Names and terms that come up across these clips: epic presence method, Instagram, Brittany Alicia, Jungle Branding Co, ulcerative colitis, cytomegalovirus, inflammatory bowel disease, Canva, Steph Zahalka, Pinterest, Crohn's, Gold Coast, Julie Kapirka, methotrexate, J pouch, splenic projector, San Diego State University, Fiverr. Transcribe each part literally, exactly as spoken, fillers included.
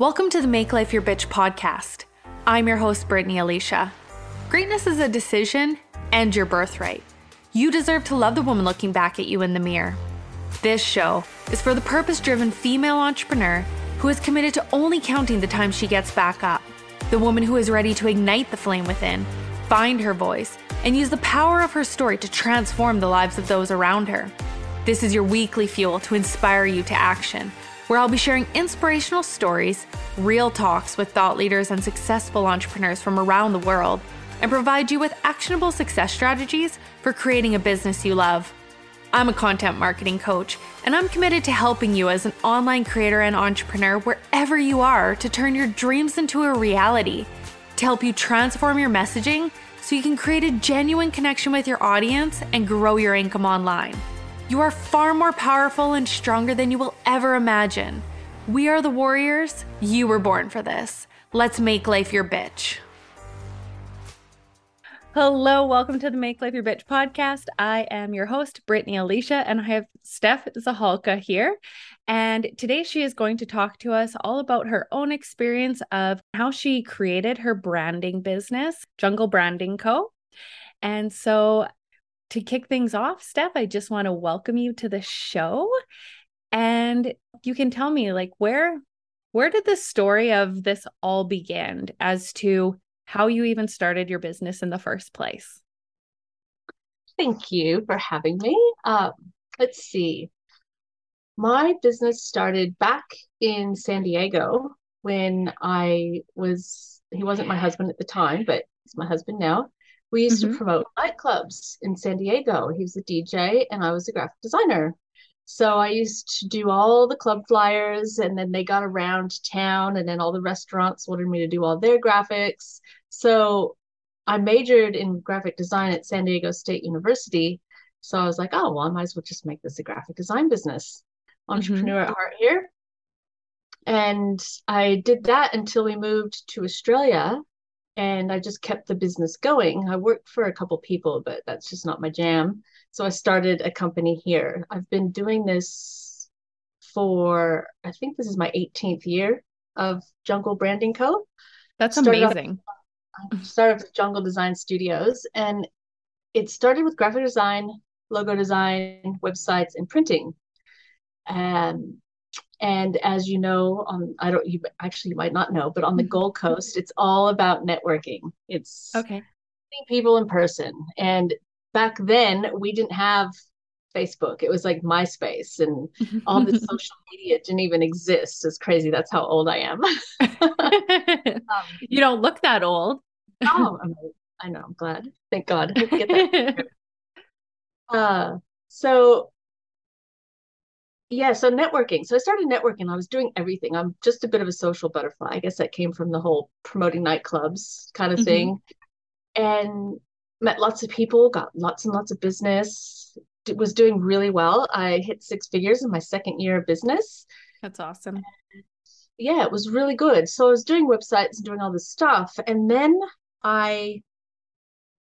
Welcome to the Make Life Your Bitch podcast. I'm your host, Brittany Alicia. Greatness is a decision and your birthright. You deserve to love the woman looking back at you in the mirror. This show is for the purpose-driven female entrepreneur who is committed to only counting the time she gets back up, the woman who is ready to ignite the flame within, find her voice, and use the power of her story to transform the lives of those around her. This is your weekly fuel to inspire you to action, where I'll be sharing inspirational stories, real talks with thought leaders and successful entrepreneurs from around the world, and provide you with actionable success strategies for creating a business you love. I'm a content marketing coach, and I'm committed to helping you as an online creator and entrepreneur wherever you are to turn your dreams into a reality, to help you transform your messaging so you can create a genuine connection with your audience and grow your income online. You are far more powerful and stronger than you will ever imagine. We are the warriors. You were born for this. Let's make life your bitch. Hello, welcome to the Make Life Your Bitch podcast. I am your host, Brittany Alicia, and I have Steph Zahalka here. And today she is going to talk to us all about her own experience of how she created her branding business, Jungle Branding Co. And so to kick things off, Steph, I just want to welcome you to the show. And you can tell me, like, where, where did the story of this all begin as to how you even started your business in the first place? Thank you for having me. Um, let's see. My business started back in San Diego when I was, he wasn't my husband at the time, but he's my husband now. We used mm-hmm. to promote nightclubs in San Diego. He was a D J and I was a graphic designer. So I used to do all the club flyers, and then they got around town, and then all the restaurants wanted me to do all their graphics. So I majored in graphic design at San Diego State University. So I was like, oh, well, I might as well just make this a graphic design business. Entrepreneur mm-hmm. at heart here. And I did that until we moved to Australia, and I just kept the business going. I worked for a couple people, but that's just not my jam. So I started a company here. I've been doing this for, I think this is my eighteenth year of Jungle Branding Co. That's started amazing. Off, I started with Jungle Design Studios, and it started with graphic design, logo design, websites, and printing. Um, and as you know, on I don't you actually you might not know, but on the Gold Coast, it's all about networking. It's okay. Meeting people in person. And back then, we didn't have Facebook. It was like MySpace, and all the social media didn't even exist. It's crazy. That's how old I am. um, you don't look that old. Oh, I'm, I know. I'm glad. Thank God. I get that. uh, so, yeah, so networking. So I started networking. I was doing everything. I'm just a bit of a social butterfly. I guess that came from the whole promoting nightclubs kind of thing. Mm-hmm. And met lots of people, got lots and lots of business, it was doing really well. I hit six figures in my second year of business. That's awesome. And yeah, it was really good. So I was doing websites and doing all this stuff. And then I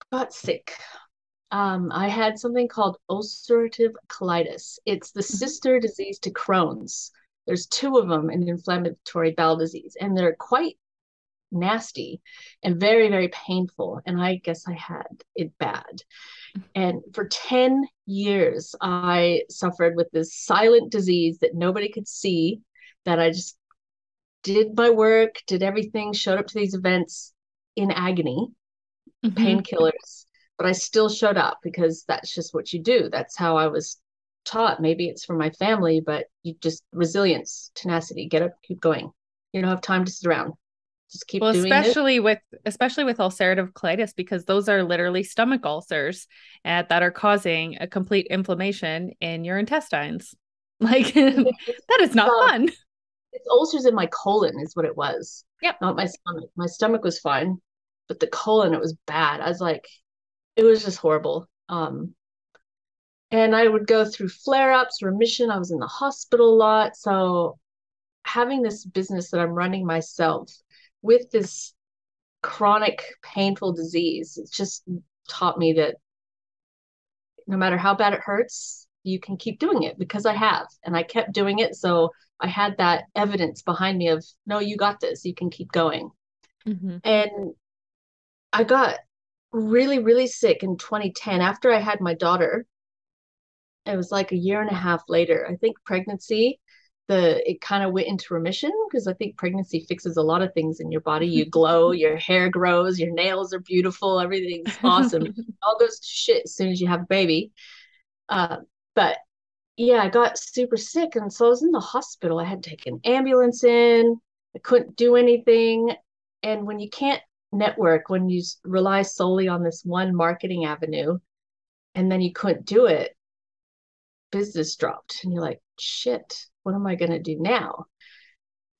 got sick. Um, I had something called ulcerative colitis. It's the sister disease to Crohn's. There's two of them in inflammatory bowel disease, and they're quite nasty and very, very painful. And I guess I had it bad. And for ten years, I suffered with this silent disease that nobody could see, that I just did my work, did everything, showed up to these events in agony, mm-hmm. painkillers, but I still showed up because that's just what you do. That's how I was taught. Maybe it's from my family, but you just resilience, tenacity, get up, keep going. You don't have time to sit around. Just keep well, doing especially it. with especially with ulcerative colitis, because those are literally stomach ulcers uh, that are causing a complete inflammation in your intestines. Like that is not um, fun. It's ulcers in my colon is what it was. Yep. Not my stomach. My stomach was fine, but the colon, it was bad. I was like, it was just horrible. Um, and I would go through flare-ups, remission. I was in the hospital a lot. So having this business that I'm running myself with this chronic painful disease, it just taught me that no matter how bad it hurts, you can keep doing it, because I have, and I kept doing it. So I had that evidence behind me of, no, you got this, you can keep going. Mm-hmm. And I got really, really sick in twenty ten after I had my daughter. It was like a year and a half later. I think pregnancy, the it kind of went into remission, because I think pregnancy fixes a lot of things in your body. You glow, your hair grows, your nails are beautiful, everything's awesome. All goes to shit as soon as you have a baby. Uh, but yeah, I got super sick. And so I was in the hospital. I had to take an ambulance in. I couldn't do anything. And when you can't network, when you rely solely on this one marketing avenue, and then you couldn't do it, business dropped, and you're like, shit, what am I going to do now?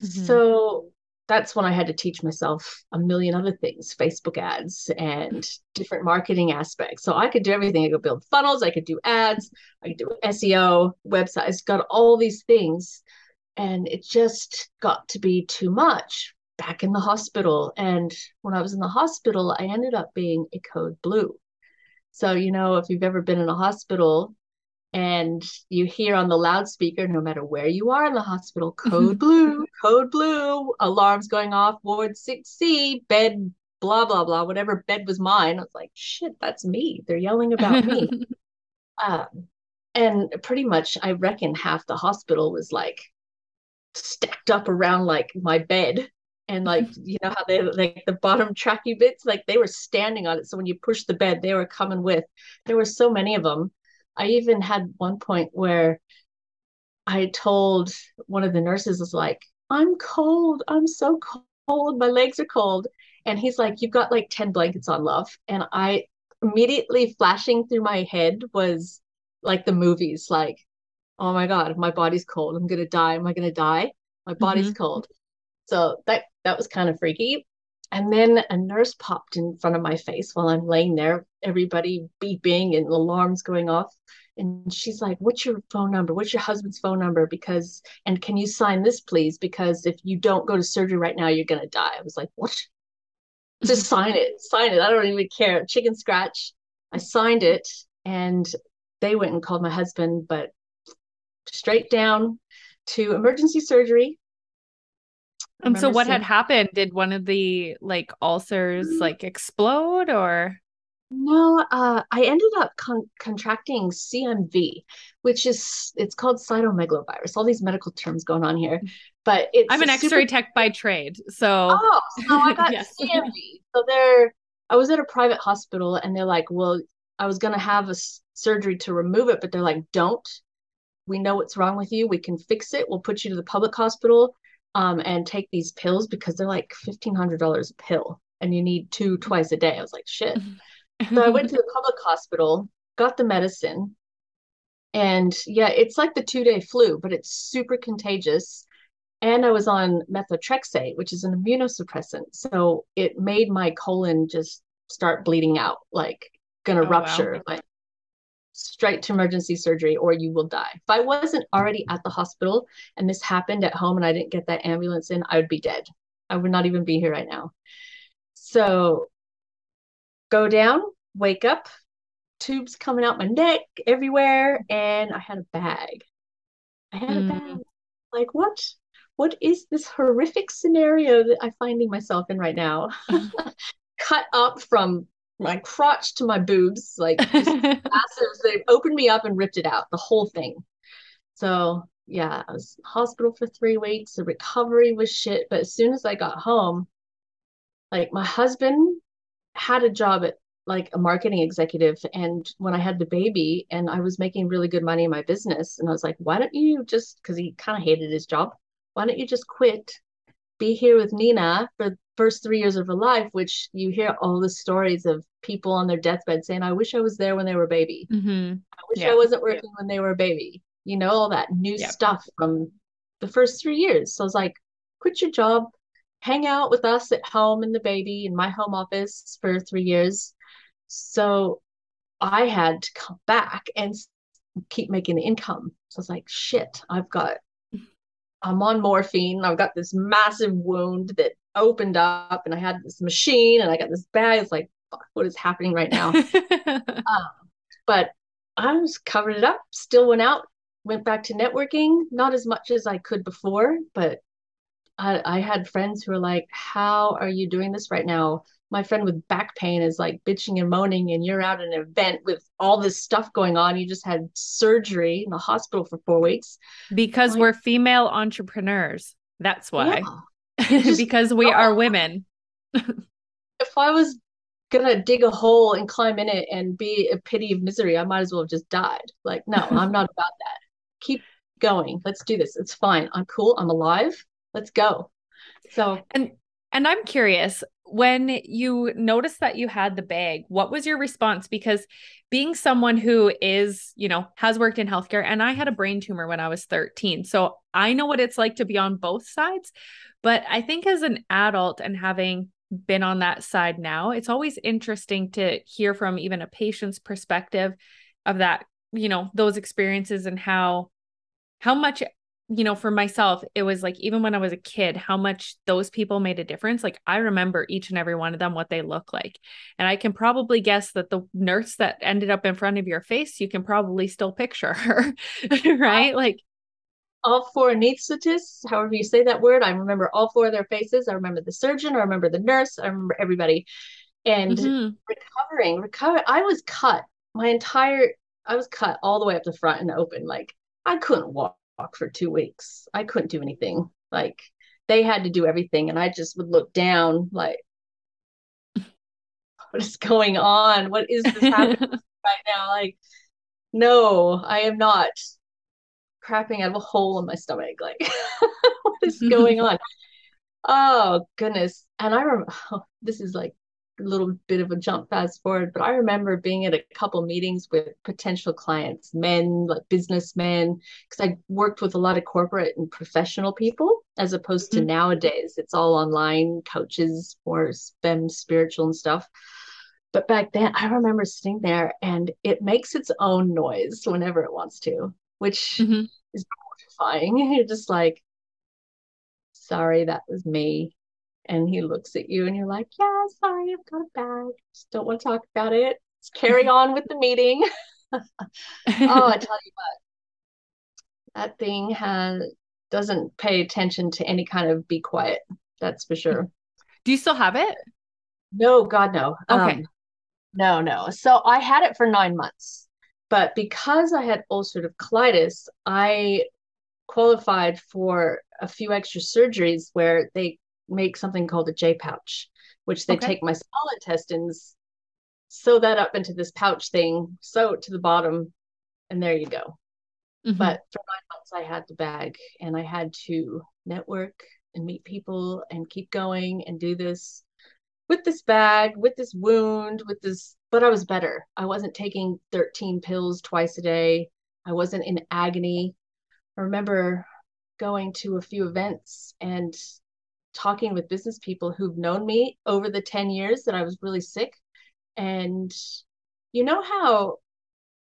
Mm-hmm. So that's when I had to teach myself a million other things, Facebook ads and different marketing aspects. So I could do everything. I could build funnels. I could do ads. I could do S E O, websites, got all these things. And it just got to be too much back in the hospital. And when I was in the hospital, I ended up being a code blue. So, you know, if you've ever been in a hospital, and you hear on the loudspeaker, no matter where you are in the hospital, code blue, code blue, alarms going off, ward six C, bed, blah, blah, blah, whatever bed was mine. I was like, shit, that's me. They're yelling about me. um, and pretty much, I reckon half the hospital was like stacked up around like my bed. And like, you know, how they like the bottom tracky bits, like they were standing on it. So when you push the bed, they were coming with. There were so many of them. I even had one point where I told one of the nurses, was like, I'm cold. I'm so cold. My legs are cold. And he's like, you've got like ten blankets on, love. And I immediately flashing through my head was like the movies, like, oh my God, my body's cold. I'm going to die. Am I going to die? My body's mm-hmm. cold. So that, that was kind of freaky. And then a nurse popped in front of my face while I'm laying there, everybody beeping and alarms going off. And she's like, what's your phone number? What's your husband's phone number? Because, and can you sign this, please? Because if you don't go to surgery right now, you're going to die. I was like, what? Just sign it, sign it. I don't even care. Chicken scratch. I signed it, and they went and called my husband, but straight down to emergency surgery. And so what had happened? Did one of the like ulcers like explode or? No, uh, I ended up con- contracting C M V, which is, it's called cytomegalovirus. All these medical terms going on here, but it's. I'm an X-ray super- tech by trade. So. Oh, so I got yes. C M V. So there, I was at a private hospital, and they're like, well, I was going to have a s- surgery to remove it, but they're like, don't, we know what's wrong with you. We can fix it. We'll put you to the public hospital. Um, and take these pills, because they're like fifteen hundred dollars a pill, and you need two twice a day. I was like, shit. So I went to the public hospital, got the medicine, and yeah, it's like the two day flu, but it's super contagious. And I was on methotrexate, which is an immunosuppressant. So it made my colon just start bleeding out, like gonna oh, rupture, wow. like straight to emergency surgery, or you will die. If I wasn't already at the hospital and this happened at home and I didn't get that ambulance in, I would be dead. I would not even be here right now. So go down, wake up, tubes coming out my neck everywhere. And I had a bag. I had mm. a bag. Like, what? What is this horrific scenario that I'm finding myself in right now? Cut up from my crotch to my boobs, like just massive. They opened me up and ripped it out, the whole thing. So yeah, I was in the hospital for three weeks. The recovery was shit. But as soon as I got home, like my husband had a job at like a marketing executive. And when I had the baby and I was making really good money in my business, and I was like, why don't you just, because he kind of hated his job, why don't you just quit? Be here with Nina for the first three years of her life, which you hear all the stories of people on their deathbed saying, I wish I was there when they were a baby. Mm-hmm. I wish yeah. I wasn't working yeah. when they were a baby. You know, all that new yeah. stuff from the first three years. So I was like, quit your job, hang out with us at home and the baby in my home office for three years. So I had to come back and keep making the income. So I was like, shit, I've got I'm on morphine. I've got this massive wound that opened up, and I had this machine, and I got this bag. It's like, fuck, what is happening right now? um, but I just covered it up, still went out, went back to networking, not as much as I could before, but I, I had friends who were like, how are you doing this right now? My friend with back pain is like bitching and moaning, and you're out at an event with all this stuff going on. You just had surgery in the hospital for four weeks. Because like, we're female entrepreneurs. That's why. Yeah. Because we are women. If I was gonna dig a hole and climb in it and be a pity of misery, I might as well have just died. Like, no, I'm not about that. Keep going. Let's do this. It's fine. I'm cool. I'm alive. Let's go. So, and, and I'm curious, when you noticed that you had the bag, what was your response? Because being someone who is, you know, has worked in healthcare, and I had a brain tumor when I was thirteen. So I know what it's like to be on both sides, but I think as an adult and having been on that side now, it's always interesting to hear from even a patient's perspective of that, you know, those experiences and how, how much, you know, for myself, it was like, even when I was a kid, how much those people made a difference. Like, I remember each and every one of them, what they look like. And I can probably guess that the nurse that ended up in front of your face, you can probably still picture her, right? Wow. Like all four anesthetists, however you say that word, I remember all four of their faces. I remember the surgeon, I remember the nurse, I remember everybody. And mm-hmm. recovering, recover. I was cut my entire, I was cut all the way up the front and open. Like, I couldn't walk. for two weeks. I couldn't do anything. Like, they had to do everything. And I just would look down like, what is going on? What is this happening right now? Like, no, I am not crapping out of a hole in my stomach. Like, what is going on? Oh, goodness. And I remember, oh, this is like a little bit of a jump fast forward, but I remember being at a couple meetings with potential clients, men, like businessmen, because I worked with a lot of corporate and professional people, as opposed to mm-hmm. nowadays, it's all online, coaches or S P E M, spiritual and stuff. But back then I remember sitting there, and it makes its own noise whenever it wants to, which mm-hmm. is mortifying. You're just like, sorry, that was me. And he looks at you and you're like, yeah, sorry, I've got a bag. Just don't want to talk about it. Let's carry on with the meeting. Oh, I tell you what, that thing has, doesn't pay attention to any kind of be quiet. That's for sure. Do you still have it? No, God, no. Okay. Um, no, no. So I had it for nine months, but because I had ulcerative colitis, I qualified for a few extra surgeries where they make something called a J pouch, which they okay. take my small intestines, sew that up into this pouch thing, sew it to the bottom, and there you go. Mm-hmm. But for nine months I had the bag, and I had to network and meet people and keep going and do this with this bag, with this wound, with this, but I was better. I wasn't taking thirteen pills twice a day. I wasn't in agony. I remember going to a few events and talking with business people who've known me over the ten years that I was really sick. And you know how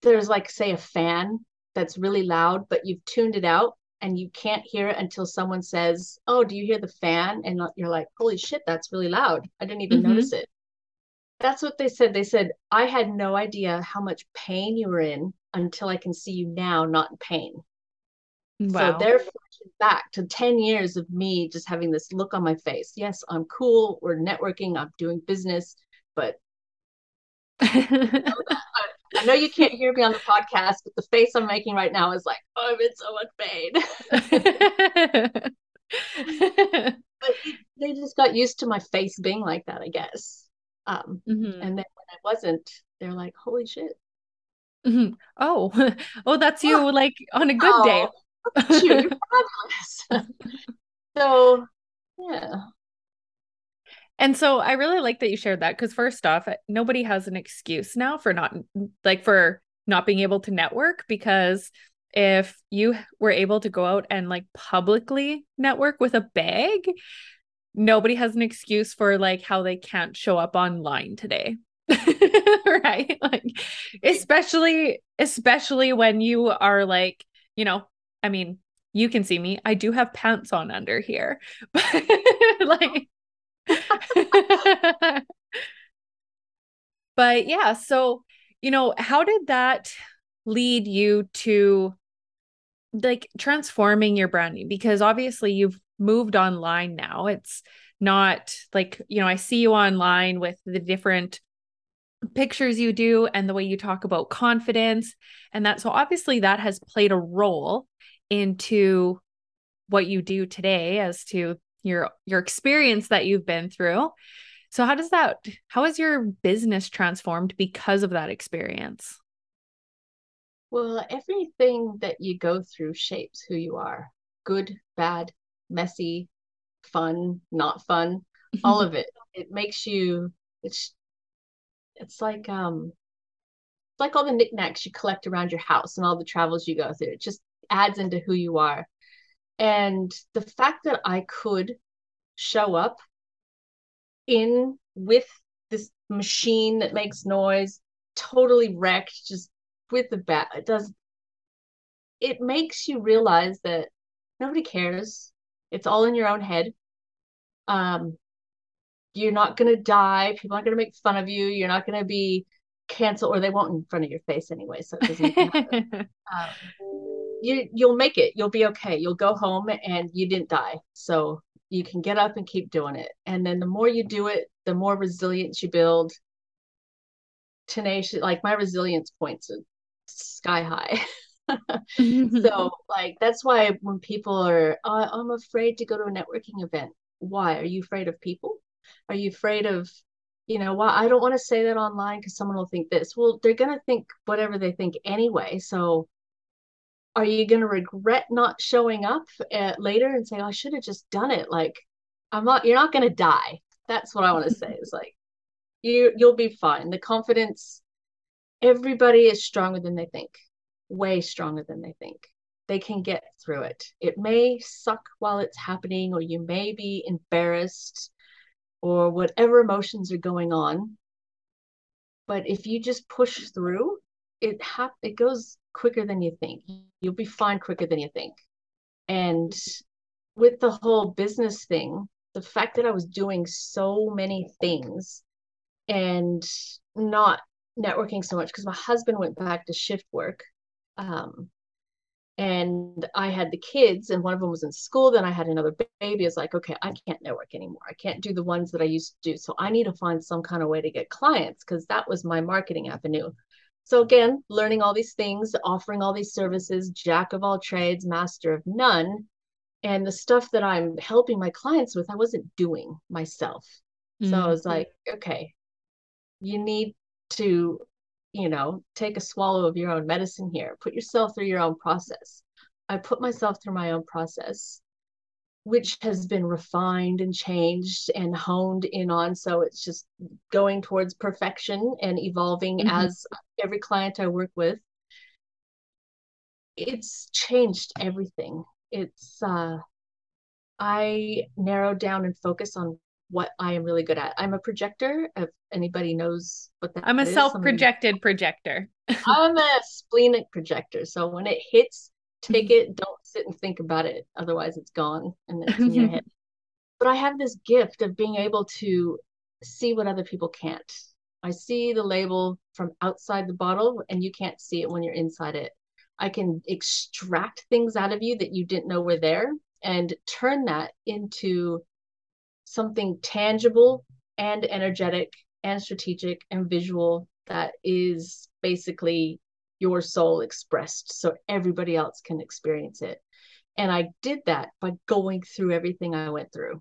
there's like, say, a fan that's really loud, but you've tuned it out and you can't hear it until someone says, oh, do you hear the fan? And you're like, holy shit, that's really loud. I didn't even mm-hmm. notice it. That's what they said. They said, I had no idea how much pain you were in until I can see you now, not in pain. Wow. So they're flashing back to ten years of me just having this look on my face. Yes, I'm cool. We're networking. I'm doing business, but I know you can't hear me on the podcast, but the face I'm making right now is like, oh, I'm in so much pain. But they just got used to my face being like that, I guess. Um, mm-hmm. And then when I wasn't, they're like, holy shit. Mm-hmm. Oh, oh, that's you oh. like on a good oh. day. You're fabulous. So, yeah. And so I really like that you shared that, because first off, nobody has an excuse now for not like for not being able to network, because if you were able to go out and like publicly network with a bag, nobody has an excuse for like how they can't show up online today. Right? Like, especially, especially when you are like, you know, I mean, you can see me. I do have pants on under here. But like But yeah, so, you know, how did that lead you to like transforming your branding? Because obviously you've moved online now. It's not like, you know, I see you online with the different pictures you do and the way you talk about confidence and that. So obviously that has played a role into what you do today as to your, your experience that you've been through. So how does that, how is your business transformed because of that experience? Well, everything that you go through shapes who you are. Good, bad, messy, fun, not fun, all of it. It makes you, it's, it's like, um, it's like all the knickknacks you collect around your house and all the travels you go through. It just adds into who you are. And the fact that I could show up in with this machine that makes noise, totally wrecked, just with the bat, it does, it makes you realize that nobody cares. It's all in your own head. Um, you're not going to die. People aren't going to make fun of you. You're not going to be canceled, or they won't in front of your face anyway. So it doesn't matter. um, you, you'll make it. You'll be okay. You'll go home and you didn't die. So you can get up and keep doing it. And then the more you do it, the more resilience you build. Tenacious, like my resilience points are sky high. So like, that's why when people are, oh, I'm afraid to go to a networking event. Why? Are you afraid of people? Are you afraid of, you know, why? I don't want to say that online because someone will think this. Well, they're going to think whatever they think anyway. So are you going to regret not showing up at, later and say, oh, I should have just done it? Like, I'm not, you're not going to die. That's what I want to say. It's like, you, you'll be fine. The confidence, everybody is stronger than they think. Way stronger than they think. They can get through it. It may suck while it's happening, or you may be embarrassed, or whatever emotions are going on. But if you just push through, it hap- it goes quicker than you think. You'll be fine quicker than you think. And with the whole business thing, the fact that I was doing so many things and not networking so much, because my husband went back to shift work. Um, and I had the kids, and one of them was in school. Then I had another baby. It's like, okay, I can't network anymore. I can't do the ones that I used to do. So I need to find some kind of way to get clients, because that was my marketing avenue. So again, learning all these things, offering all these services, jack of all trades, master of none. And the stuff that I'm helping my clients with, I wasn't doing myself. Mm-hmm. So I was like, okay, you need to, you know, take a swallow of your own medicine here. Put yourself through your own process. I put myself through my own process, which has been refined and changed and honed in on. So it's just going towards perfection and evolving mm-hmm. as every client I work with. It's changed everything. It's, uh, I narrowed down and focused on what I am really good at. I'm a projector. If anybody knows what that I'm a is, self-projected I'm a, projector. I'm a splenic projector. So when it hits, take it, don't sit and think about it. Otherwise it's gone and it's in your head. But I have this gift of being able to see what other people can't. I see the label from outside the bottle and you can't see it when you're inside it. I can extract things out of you that you didn't know were there and turn that into something tangible and energetic and strategic and visual that is basically your soul expressed so everybody else can experience it. And I did that by going through everything I went through.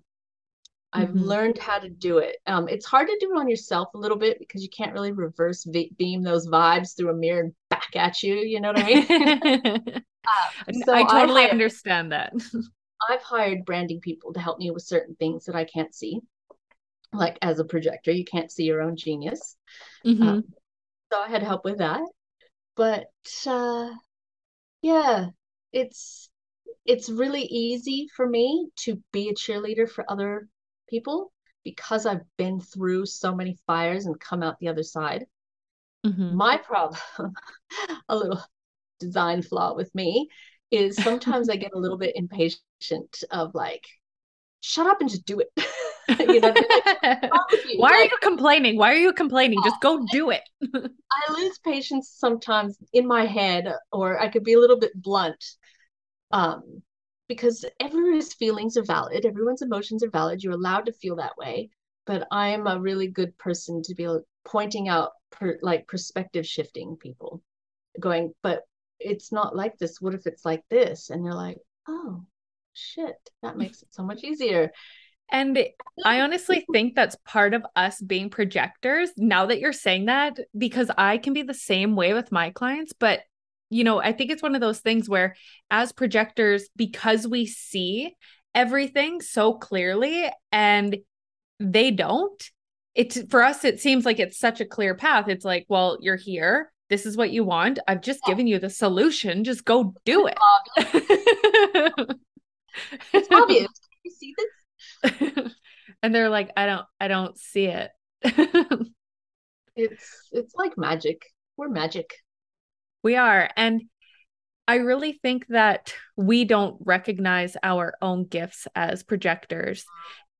Mm-hmm. I've learned how to do it. Um, it's hard to do it on yourself a little bit because you can't really reverse v- beam those vibes through a mirror and back at you. You know what I mean? um, so I totally I had- understand that. I've hired branding people to help me with certain things that I can't see. Like as a projector, you can't see your own genius. Mm-hmm. Um, so I had help with that. But uh, yeah, it's it's really easy for me to be a cheerleader for other people because I've been through so many fires and come out the other side. Mm-hmm. My problem, a little design flaw with me, is sometimes I get a little bit impatient of like, shut up and just do it. You know, like, why are like, you complaining? Why are you complaining? Just go do it. I lose patience sometimes in my head, or I could be a little bit blunt, um, because everyone's feelings are valid. Everyone's emotions are valid. You're allowed to feel that way. But I'm a really good person to be pointing out per, like perspective shifting people going, but it's not like this. What if it's like this? And they're like, oh, shit, that makes it so much easier. And I honestly think that's part of us being projectors now that you're saying that, because I can be the same way with my clients. But, you know, I think it's one of those things where as projectors, because we see everything so clearly and they don't, it's for us, it seems like it's such a clear path. It's like, well, you're here. This is what you want. I've just yeah. given you the solution. Just go do it. It's obvious. Can you see this? And they're like, I don't, I don't see it. It's, it's like magic. We're magic. We are. And I really think that we don't recognize our own gifts as projectors.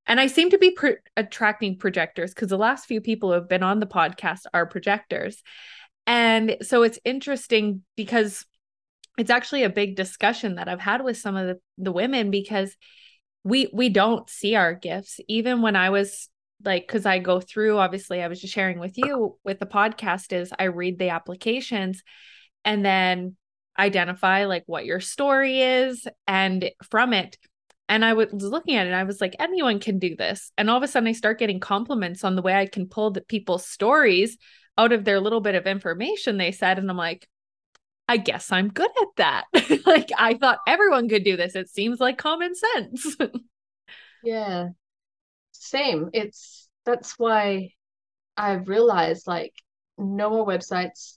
And I seem to be pro- attracting projectors because the last few people who have been on the podcast are projectors. And so it's interesting because it's actually a big discussion that I've had with some of the, the women, because we, we don't see our gifts. Even when I was like, cause I go through, obviously I was just sharing with you with the podcast, is I read the applications and then identify like what your story is and from it. And I was looking at it and I was like, anyone can do this. And all of a sudden I start getting compliments on the way I can pull the people's stories out of their little bit of information they said. And I'm like, I guess I'm good at that. Like, I thought everyone could do this. It seems like common sense. Yeah. Same. It's, that's why I've realized, like, no more websites,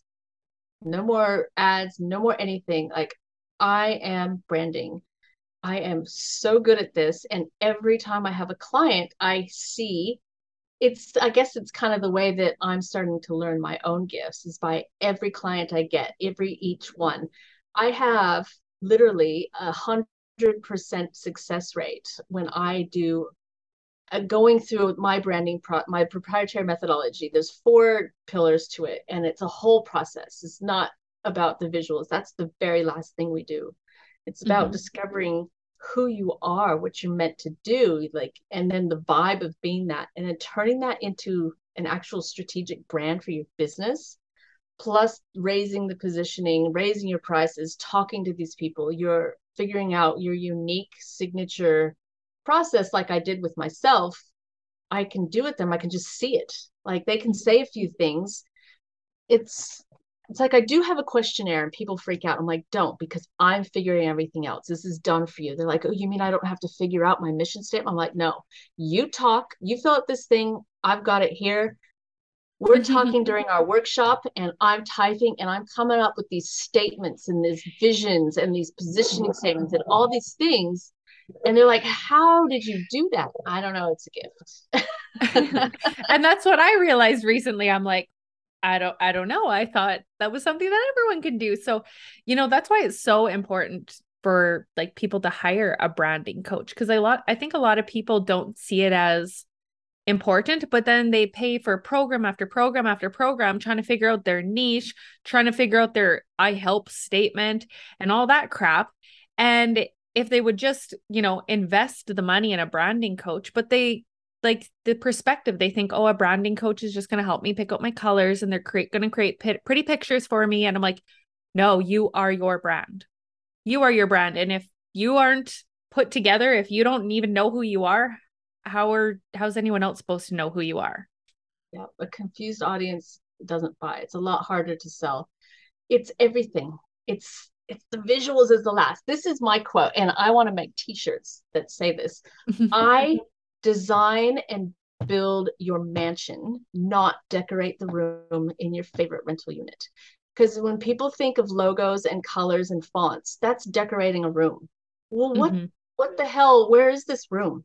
no more ads, no more anything. Like, I am branding. I am so good at this. And every time I have a client, I see it's, I guess it's kind of the way that I'm starting to learn my own gifts is by every client I get, every each one. I have literally a hundred percent success rate when I do uh, going through my branding, pro- my proprietary methodology. There's four pillars to it, and it's a whole process. It's not about the visuals. That's the very last thing we do. It's about mm-hmm. discovering who you are, what you're meant to do, like, and then the vibe of being that, and then turning that into an actual strategic brand for your business, plus raising the positioning, raising your prices, talking to these people, you're figuring out your unique signature process. Like I did with myself, I can do it them. I can just see it. Like they can say a few things. It's It's like, I do have a questionnaire and people freak out. I'm like, don't, because I'm figuring everything else. This is done for you. They're like, oh, you mean I don't have to figure out my mission statement? I'm like, no, you talk, you fill out this thing. I've got it here. We're talking during our workshop and I'm typing and I'm coming up with these statements and these visions and these positioning statements and all these things. And they're like, how did you do that? I don't know. It's a gift. And that's what I realized recently. I'm like, I don't, I don't know. I thought that was something that everyone can do. So, you know, that's why it's so important for like people to hire a branding coach. Cause a lot, I think a lot of people don't see it as important, but then they pay for program after program after program, trying to figure out their niche, trying to figure out their, I help statement and all that crap. And if they would just, you know, invest the money in a branding coach, but they, like the perspective, they think, oh, a branding coach is just going to help me pick out my colors and they're create going to create p- pretty pictures for me. And I'm like, no, you are your brand. You are your brand. And if you aren't put together, if you don't even know who you are, how are, how's anyone else supposed to know who you are? Yeah. A confused audience doesn't buy. It's a lot harder to sell. It's everything. It's, It's the visuals is the last. This is my quote. And I want to make t-shirts that say this. I design and build your mansion, not decorate the room in your favorite rental unit. Because when people think of logos and colors and fonts, that's decorating a room. Well, what, mm-hmm. what the hell? Where is this room?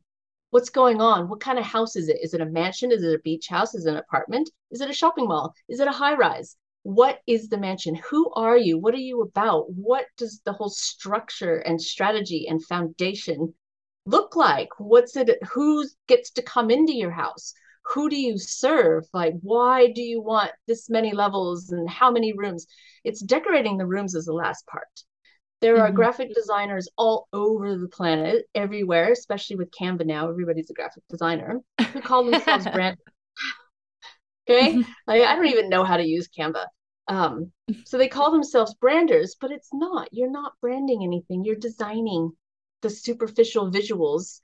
What's going on? What kind of house is it? Is it a mansion? Is it a beach house? Is it an apartment? Is it a shopping mall? Is it a high rise? What is the mansion? Who are you? What are you about? What does the whole structure and strategy and foundation look like? What's it, who gets to come into your house? Who do you serve? Like, why do you want this many levels and how many rooms? It's decorating the rooms is the last part. There mm-hmm. are graphic designers all over the planet, everywhere, especially with Canva now. Everybody's a graphic designer who call themselves brand. Okay. Mm-hmm. I, I don't even know how to use Canva. Um, so they call themselves branders, but it's not. You're not branding anything. You're designing the superficial visuals.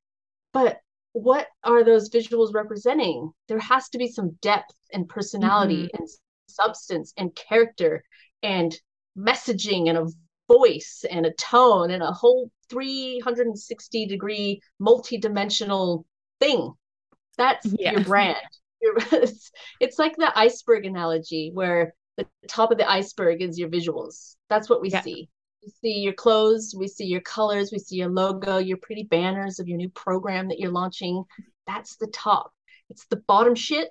But what are those visuals representing? There has to be some depth and personality mm-hmm. and substance and character and messaging and a voice and a tone and a whole three hundred sixty degree multi-dimensional thing. That's yeah. your brand. Your, it's, it's like the iceberg analogy where the top of the iceberg is your visuals. That's what we yeah. see. We see your clothes, we see your colors, we see your logo, your pretty banners of your new program that you're launching. That's the top. It's the bottom shit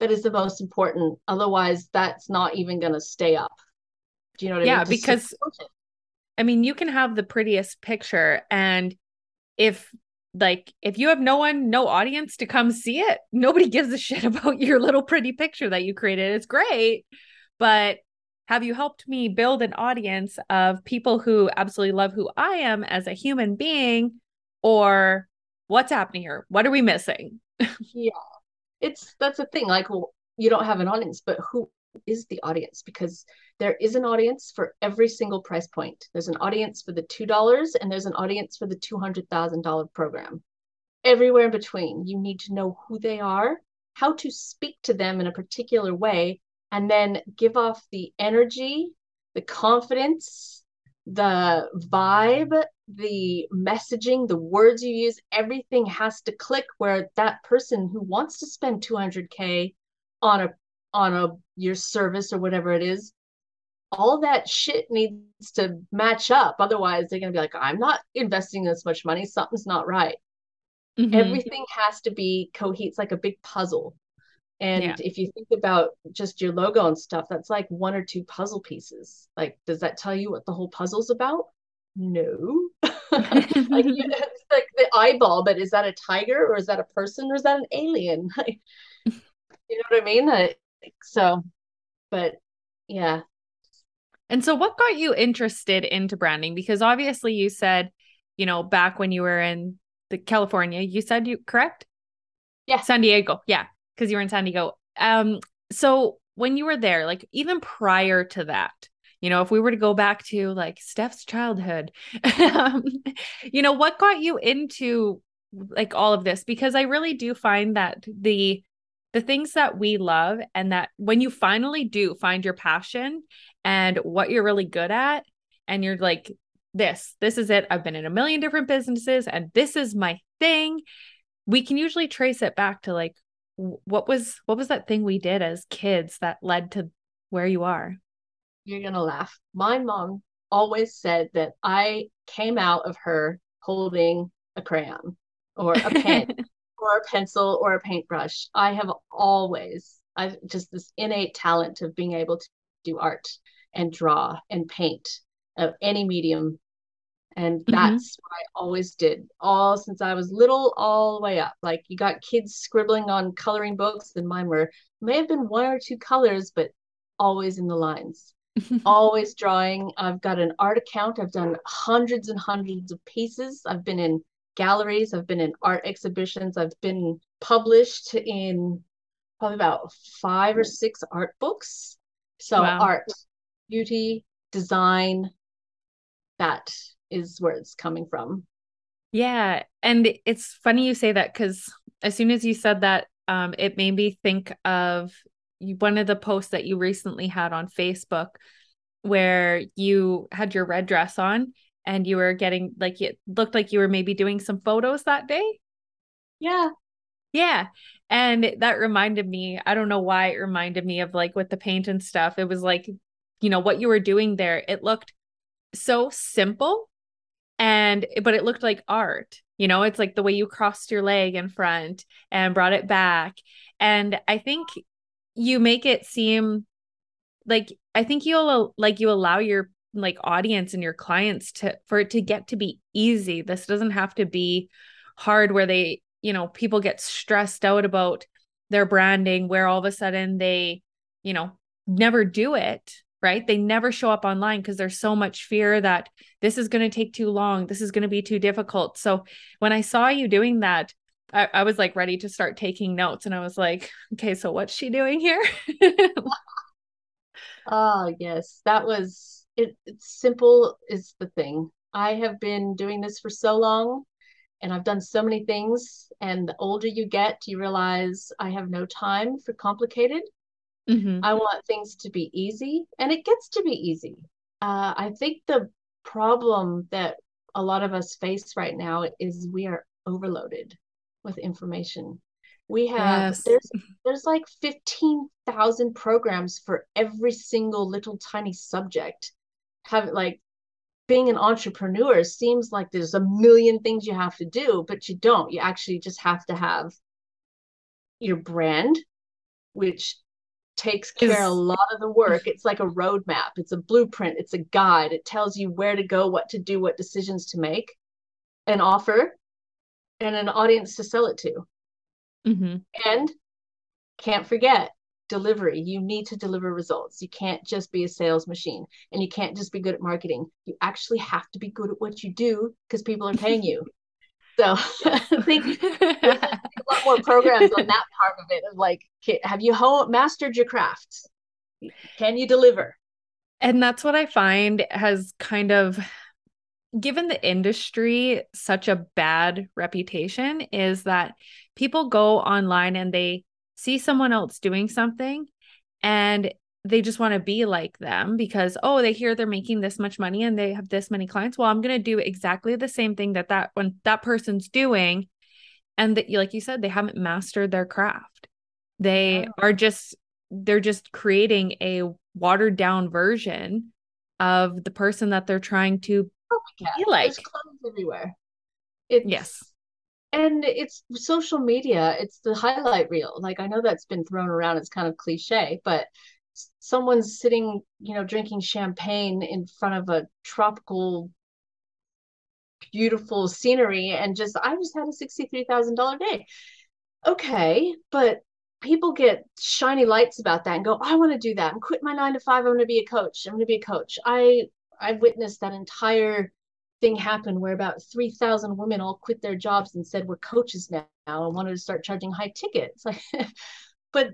that is the most important. Otherwise, that's not even going to stay up. Do you know what yeah, I mean? Yeah, because I mean, you can have the prettiest picture, and if like if you have no one, no audience to come see it, nobody gives a shit about your little pretty picture that you created. It's great, but have you helped me build an audience of people who absolutely love who I am as a human being, or what's happening here? What are we missing? Yeah, it's, that's the thing. Like, well, you don't have an audience, but who is the audience? Because there is an audience for every single price point. There's an audience for the two dollars and there's an audience for the two hundred thousand dollars program. Everywhere in between, you need to know who they are, how to speak to them in a particular way, and then give off the energy, the confidence, the vibe, the messaging, the words you use. Everything has to click where that person who wants to spend two hundred K on a on a your service or whatever it is, all that shit needs to match up. Otherwise, they're going to be like, I'm not investing this much money. Something's not right. Mm-hmm. Everything has to be cohesive. It's like a big puzzle. And yeah. if you think about just your logo and stuff, that's like one or two puzzle pieces. Like, does that tell you what the whole puzzle's about? No. Like, you know, it's like the eyeball, but is that a tiger or is that a person or is that an alien? Like, you know what I mean? I, so, but yeah. And so what got you interested into branding? Because obviously you said, you know, back when you were in the California, you said you, correct? Yeah. San Diego. Yeah. Because you were in San Diego. Um, so when you were there, like even prior to that, you know, if we were to go back to like Steph's childhood, um, you know, what got you into like all of this? Because I really do find that the the things that we love, and that when you finally do find your passion and what you're really good at, and you're like, this, this is it. I've been in a million different businesses and this is my thing. We can usually trace it back to like, what was, what was that thing we did as kids that led to where you are? You're going to laugh. My mom always said that I came out of her holding a crayon or a pen or a pencil or a paintbrush. I have always, I've just this innate talent of being able to do art and draw and paint of any medium. And that's mm-hmm. what I always did, all since I was little, all the way up. Like, you got kids scribbling on coloring books, and mine were, may have been one or two colors, but always in the lines, always drawing. I've got an art account. I've done hundreds and hundreds of pieces. I've been in galleries. I've been in art exhibitions. I've been published in probably about five or six art books. So wow. Art, beauty, design, that is where it's coming from. Yeah. And it's funny you say that, because as soon as you said that, um, it made me think of one of the posts that you recently had on Facebook where you had your red dress on and you were getting, like, it looked like you were maybe doing some photos that day. Yeah. Yeah. And that reminded me, I don't know why it reminded me of like with the paint and stuff. It was like, you know, what you were doing there, it looked so simple. And, but it looked like art, you know, it's like the way you crossed your leg in front and brought it back. And I think you make it seem like, I think you'll like, you allow your like audience and your clients to, for it to get to be easy. This doesn't have to be hard where they, you know, people get stressed out about their branding, where all of a sudden they, you know, never do it, right? They never show up online because there's so much fear that this is going to take too long. This is going to be too difficult. So when I saw you doing that, I, I was like ready to start taking notes, and I was like, okay, so what's she doing here? Oh, yes. That was it. It's simple is the thing. I have been doing this for so long and I've done so many things. And the older you get, you realize I have no time for complicated. Mm-hmm. I want things to be easy, and it gets to be easy. Uh, I think the problem that a lot of us face right now is we are overloaded with information. We have, yes. there's, there's like fifteen thousand programs for every single little tiny subject. Have like being an entrepreneur seems like there's a million things you have to do, but you don't. You actually just have to have your brand, which takes care of a lot of the work. It's like a roadmap. It's a blueprint. It's a guide. It tells you where to go, what to do, what decisions to make, an offer, and an audience to sell it to. Mm-hmm. And can't forget delivery. You need to deliver results. You can't just be a sales machine, and you can't just be good at marketing. You actually have to be good at what you do because people are paying you. So I think a lot more programs on that part of it. Of like, have you mastered your craft? Can you deliver? And that's what I find has kind of given the industry such a bad reputation, is that people go online and they see someone else doing something and they just want to be like them because, oh, they hear they're making this much money and they have this many clients. Well, I'm going to do exactly the same thing that that one, that person's doing. And that, like you said, they haven't mastered their craft. They oh. are just, they're just creating a watered down version of the person that they're trying to oh my God. be like. There's clones everywhere. It's, yes. And it's social media. It's the highlight reel. Like, I know that's been thrown around. It's kind of cliche, but someone's sitting, you know, drinking champagne in front of a tropical, beautiful scenery, and just, I just had a sixty-three thousand dollars day. Okay, but people get shiny lights about that and go, I want to do that. I'm quit my nine to five. I'm going to be a coach. I'm going to be a coach. I I witnessed that entire thing happen where about three thousand women all quit their jobs and said, we're coaches now. I wanted to start charging high tickets. Like, but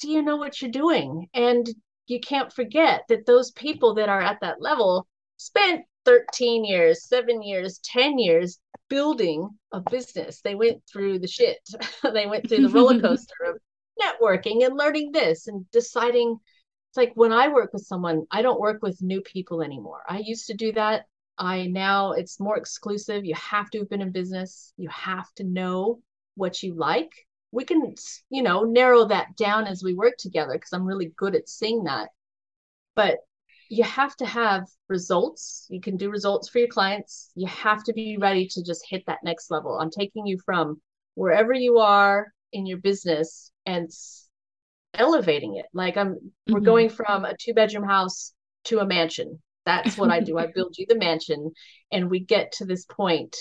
do you know what you're doing? And you can't forget that those people that are at that level spent thirteen years, seven years, ten years building a business. They went through the shit. They went through the roller coaster of networking and learning this and deciding. It's like when I work with someone, I don't work with new people anymore. I used to do that. I now it's more exclusive. You have to have been in business. You have to know what you like. We can, you know, narrow that down as we work together because I'm really good at seeing that. But you have to have results. You can do results for your clients. You have to be ready to just hit that next level. I'm taking you from wherever you are in your business and elevating it. Like I'm, mm-hmm. we're going from a two bedroom house to a mansion. That's what I do. I build you the mansion and we get to this point,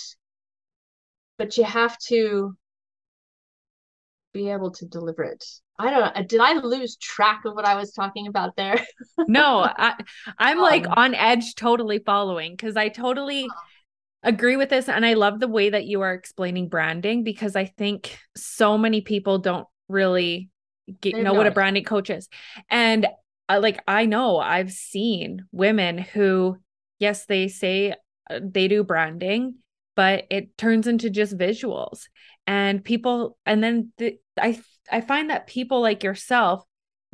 but you have to be able to deliver it. I don't know. Did I lose track of what I was talking about there? No, I, I'm um, like on edge, totally following, because I totally uh, agree with this. And I love the way that you are explaining branding, because I think so many people don't really get, know what a branding coach is. And I, like, I know I've seen women who, yes, they say they do branding, but it turns into just visuals. And people, and then the, I, I find that people like yourself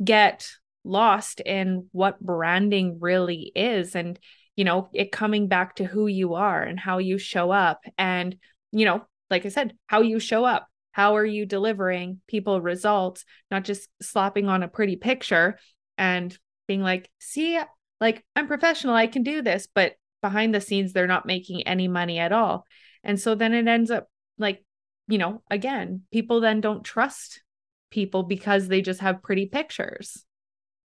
get lost in what branding really is. And, you know, it coming back to who you are and how you show up. And, you know, like I said, how you show up, how are you delivering people results, not just slapping on a pretty picture and being like, see, like I'm professional, I can do this, but behind the scenes, they're not making any money at all. And so then it ends up like, you know, again, people then don't trust people because they just have pretty pictures.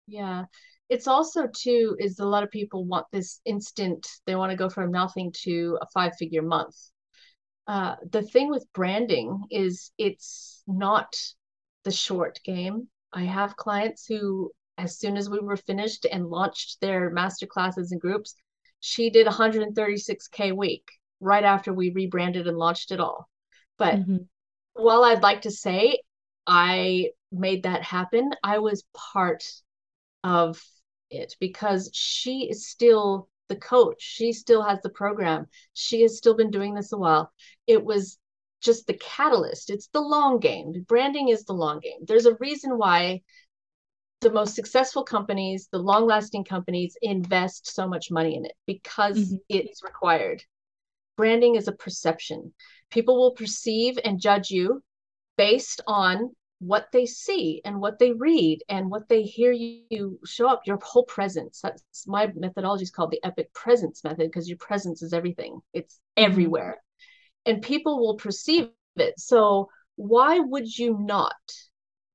Yeah. It's also too, is a lot of people want this instant, they want to go from nothing to a five figure month. uh, the thing with branding is it's not the short game. I have clients who, as soon as we were finished and launched their masterclasses and groups, she did one hundred thirty-six K a week right after we rebranded and launched it all. But mm-hmm. while I'd like to say I made that happen, I was part of it because she is still the coach. She still has the program. She has still been doing this a while. It was just the catalyst. It's the long game. Branding is the long game. There's a reason why the most successful companies, the long-lasting companies, invest so much money in it, because mm-hmm. it's required. Branding is a perception. People will perceive and judge you based on what they see and what they read and what they hear you show up, your whole presence. That's my methodology is called the epic presence method, because your presence is everything. It's everywhere. And people will perceive it. So why would you not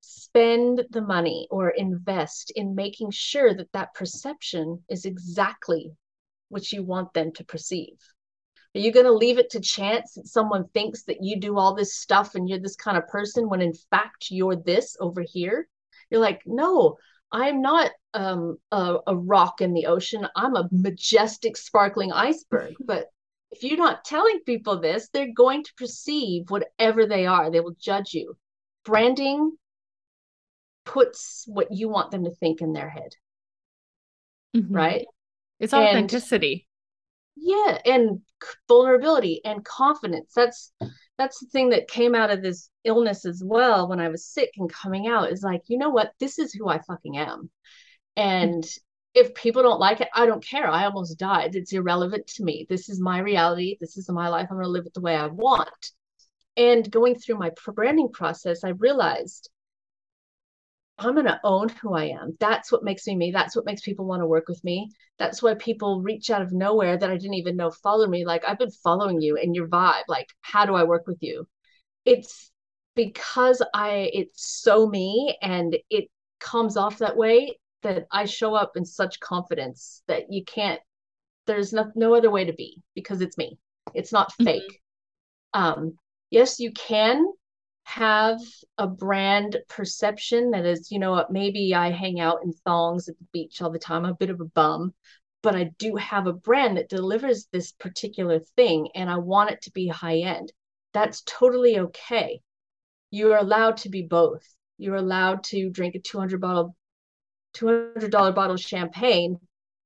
spend the money or invest in making sure that that perception is exactly what you want them to perceive? Are you going to leave it to chance that someone thinks that you do all this stuff and you're this kind of person when in fact you're this over here? You're like, no, I'm not um, a, a rock in the ocean. I'm a majestic, sparkling iceberg. But if you're not telling people this, they're going to perceive whatever they are. They will judge you. Branding puts what you want them to think in their head. Mm-hmm. Right? It's authenticity. And yeah. And vulnerability and confidence. That's, that's the thing that came out of this illness as well. When I was sick and coming out, is like, you know what, this is who I fucking am. And if people don't like it, I don't care. I almost died. It's irrelevant to me. This is my reality. This is my life. I'm going to live it the way I want. And going through my branding process, I realized I'm going to own who I am. That's what makes me me. That's what makes people want to work with me. That's why people reach out of nowhere that I didn't even know followed me. Like, I've been following you and your vibe. Like, how do I work with you? It's because I, it's so me, and it comes off that way, that I show up in such confidence that you can't, there's no, no other way to be, because it's me. It's not fake. Mm-hmm. Um, yes, you can have a brand perception that is, you know, maybe I hang out in thongs at the beach all the time. I'm a bit of a bum, but I do have a brand that delivers this particular thing, and I want it to be high end. That's totally okay. You are allowed to be both. You're allowed to drink a two hundred dollar bottle of champagne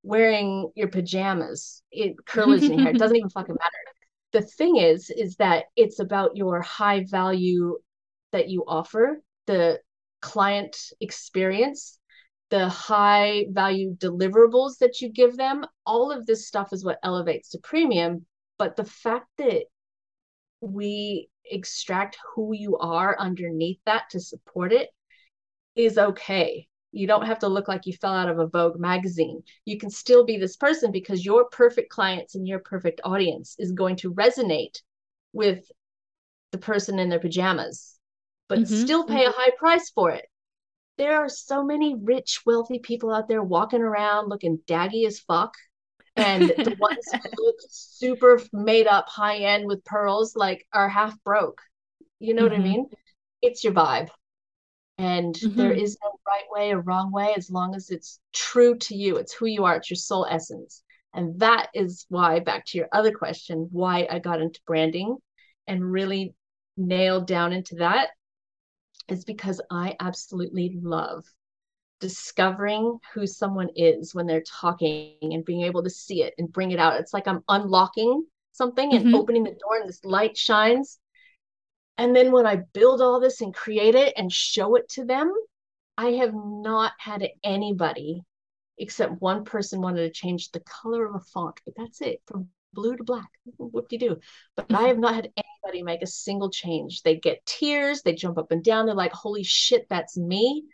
wearing your pajamas, it curls in your hair. It doesn't even fucking matter. The thing is, is that it's about your high value that you offer, the client experience, the high value deliverables that you give them. All of this stuff is what elevates to premium. But the fact that we extract who you are underneath that to support it is okay. You don't have to look like you fell out of a Vogue magazine. You can still be this person, because your perfect clients and your perfect audience is going to resonate with the person in their pajamas, but mm-hmm. still pay mm-hmm. a high price for it. There are so many rich, wealthy people out there walking around looking daggy as fuck. And the ones who look super made up high end with pearls, like, are half broke. You know mm-hmm. what I mean? It's your vibe. And mm-hmm. there is no right way or wrong way, as long as it's true to you. It's who you are. It's your soul essence. And that is why, back to your other question, why I got into branding and really nailed down into that, is because I absolutely love discovering who someone is when they're talking and being able to see it and bring it out. It's like I'm unlocking something and mm-hmm. opening the door, and this light shines. And then when I build all this and create it and show it to them, I have not had anybody, except one person wanted to change the color of a font, but that's it, from blue to black, whoop-de-doo. But mm-hmm. I have not had anybody make a single change. They get tears, they jump up and down, they're like, holy shit, that's me.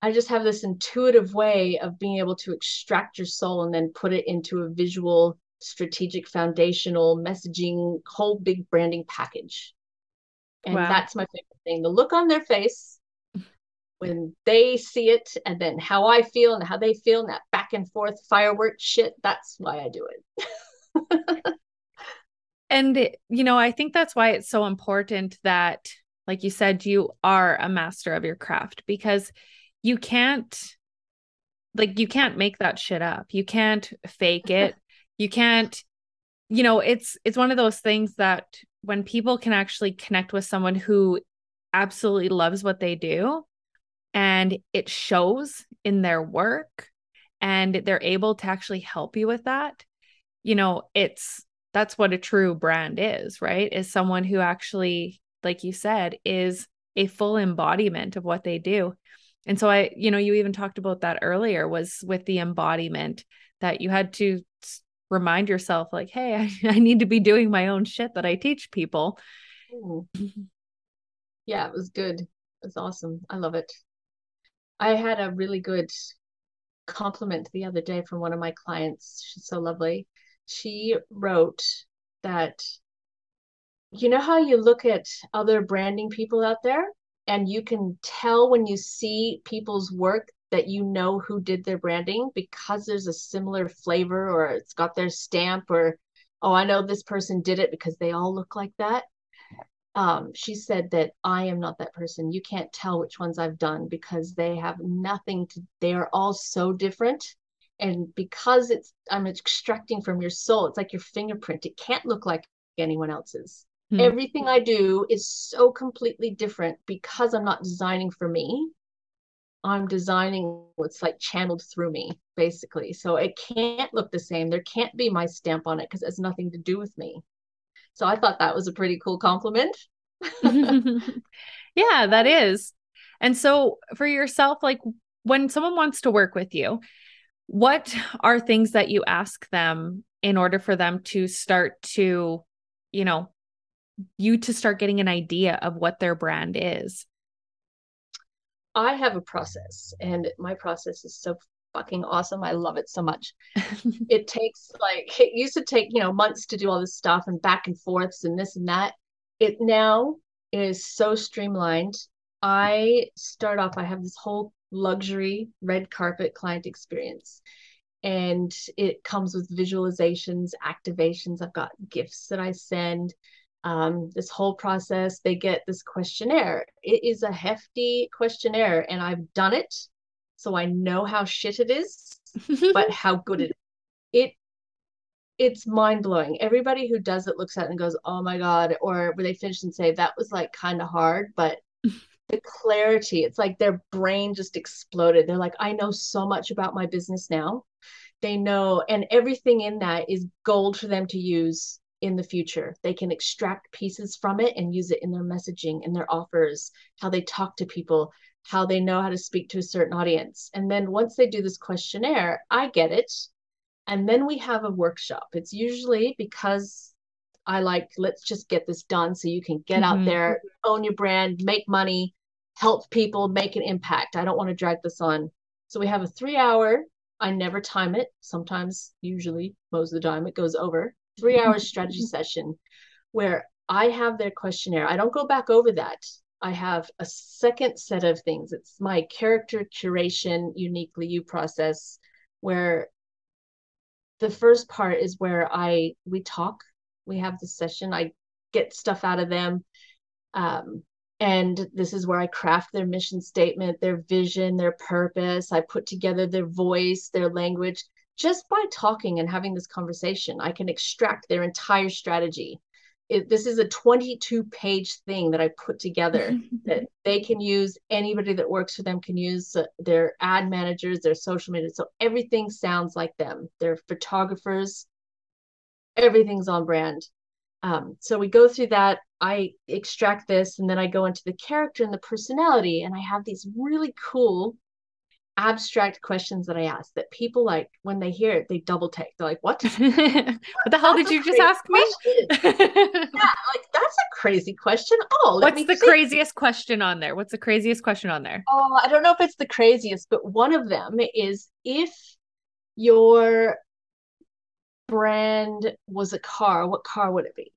I just have this intuitive way of being able to extract your soul and then put it into a visual, strategic, foundational, messaging, whole big branding package. And wow. That's my favorite thing. The look on their face when they see it, and then how I feel and how they feel, and that back and forth fireworks shit. That's why I do it. And, it, you know, I think that's why it's so important that, like you said, you are a master of your craft, because you can't, like, you can't make that shit up. You can't fake it. You can't, you know, it's, it's one of those things that when people can actually connect with someone who absolutely loves what they do and it shows in their work and they're able to actually help you with that, you know, it's, that's what a true brand is, right? Is someone who actually, like you said, is a full embodiment of what they do. And so I, you know, you even talked about that earlier, was with the embodiment, that you had to remind yourself like, hey, I, I need to be doing my own shit that I teach people. Ooh. Yeah, it was good. It was awesome. I love it. I had a really good compliment the other day from one of my clients. She's so lovely. She wrote that, you know how you look at other branding people out there and you can tell when you see people's work that you know who did their branding because there's a similar flavor, or it's got their stamp, or, oh, I know this person did it because they all look like that. Um, she said that I am not that person. You can't tell which ones I've done because they have nothing to, they are all so different. And because it's, I'm extracting from your soul, it's like your fingerprint. It can't look like anyone else's. Hmm. Everything I do is so completely different because I'm not designing for me. I'm designing what's like channeled through me, basically. So it can't look the same. There can't be my stamp on it because it has nothing to do with me. So I thought that was a pretty cool compliment. Yeah, that is. And so for yourself, like when someone wants to work with you, what are things that you ask them in order for them to start to, you know, you to start getting an idea of what their brand is? I have a process, and my process is so fucking awesome. I love it so much. It takes like, it used to take, you know, months to do all this stuff and back and forths and this and that. It now is so streamlined. I start off, I have this whole luxury red carpet client experience, and it comes with visualizations, activations. I've got gifts that I send. Um, this whole process, they get this questionnaire. It is a hefty questionnaire, and I've done it, so I know how shit it is, but how good it is. It, it's mind-blowing. Everybody who does it looks at it and goes, oh my God, or when they finish and say, that was like kind of hard, but the clarity, it's like their brain just exploded. They're like, I know so much about my business now. They know, and everything in that is gold for them to use in the future. They can extract pieces from it and use it in their messaging, in their offers, how they talk to people, how they know how to speak to a certain audience. And then once they do this questionnaire, I get it. And then we have a workshop. It's usually because I like, let's just get this done so you can get mm-hmm. out there, own your brand, make money, help people, make an impact. I don't want to drag this on. So we have a three hour, I never time it. Sometimes, usually, most of the time it goes over. Three hour strategy session where I have their questionnaire. I don't go back over that. I have a second set of things. It's my character curation, uniquely you process, where the first part is where I, we talk. We have this session. I get stuff out of them. Um, and this is where I craft their mission statement, their vision, their purpose. I put together their voice, their language. Just by talking and having this conversation, I can extract their entire strategy. It, this is a twenty-two page thing that I put together that they can use. Anybody that works for them can use, uh, their ad managers, their social media. So everything sounds like them. They're photographers. Everything's on brand. Um, so we go through that. I extract this, and then I go into the character and the personality. And I have these really cool abstract questions that I ask that people, like, when they hear it, they double take. They're like, what? What the hell did you just ask me? Yeah, like, that's a crazy question. Oh, let me think. What's the craziest question on there? What's the craziest question on there? Oh, I don't know if it's the craziest, but one of them is, if your brand was a car, what car would it be?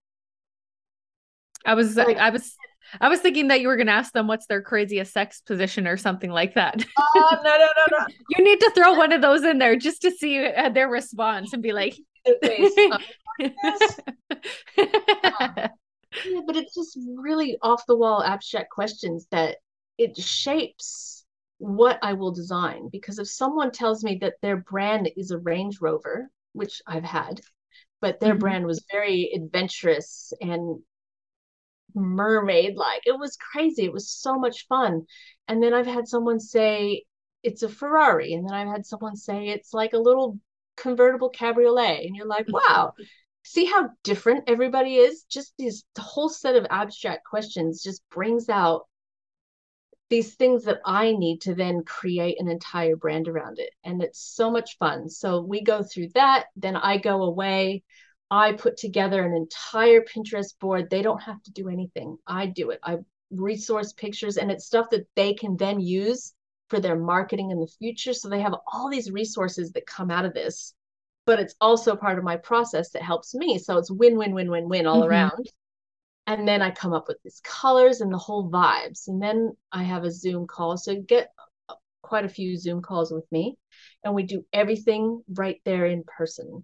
I was, like, I was, I was thinking that you were going to ask them what's their craziest sex position or something like that. Oh, no, no, no, no. You need to throw one of those in there just to see uh, their response and be like, ways. um, yeah, but it's just really off the wall, abstract questions that it shapes what I will design. Because if someone tells me that their brand is a Range Rover, which I've had, but their mm-hmm. brand was very adventurous and mermaid-like, it was crazy. It was so much fun. And then I've had someone say it's a Ferrari. And then I've had someone say it's like a little convertible cabriolet. And you're like, wow, see how different everybody is? Just these the whole set of abstract questions just brings out these things that I need to then create an entire brand around it. And it's so much fun. So we go through that. Then I go away. I put together an entire Pinterest board. They don't have to do anything. I do it. I resource pictures, and it's stuff that they can then use for their marketing in the future. So they have all these resources that come out of this, but it's also part of my process that helps me. So it's win, win, win, win, win all mm-hmm. around. And then I come up with these colors and the whole vibes. And then I have a Zoom call. So get quite a few Zoom calls with me, and we do everything right there in person.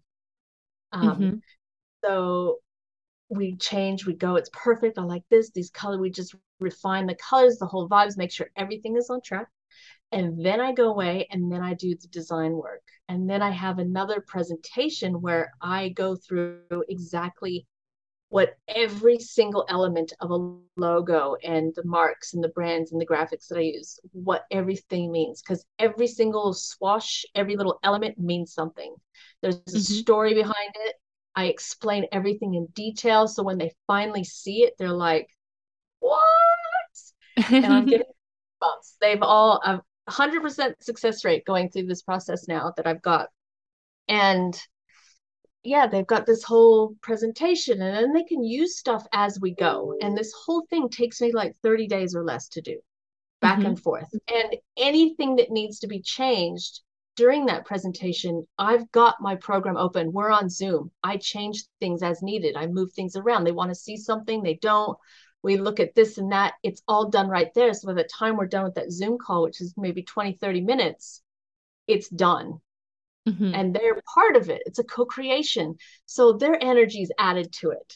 Um, mm-hmm. So we change, we go, it's perfect. I like this, these colors, we just refine the colors, the whole vibes, make sure everything is on track. And then I go away, and then I do the design work. And then I have another presentation where I go through exactly what every single element of a logo and the marks and the brands and the graphics that I use, what everything means, because every single swash, every little element means something. There's mm-hmm. a story behind it. I explain everything in detail. So when they finally see it, they're like, what? And I'm getting bumps. They've all a one hundred percent success rate going through this process now that I've got. And yeah, they've got this whole presentation, and then they can use stuff as we go. And this whole thing takes me like thirty days or less to do back mm-hmm. and forth. And anything that needs to be changed during that presentation, I've got my program open. We're on Zoom. I change things as needed. I move things around. They want to see something. They don't. We look at this and that. It's all done right there. So by the time we're done with that Zoom call, which is maybe twenty, thirty minutes, it's done. Mm-hmm. And they're part of it. It's a co-creation. So their energy is added to it.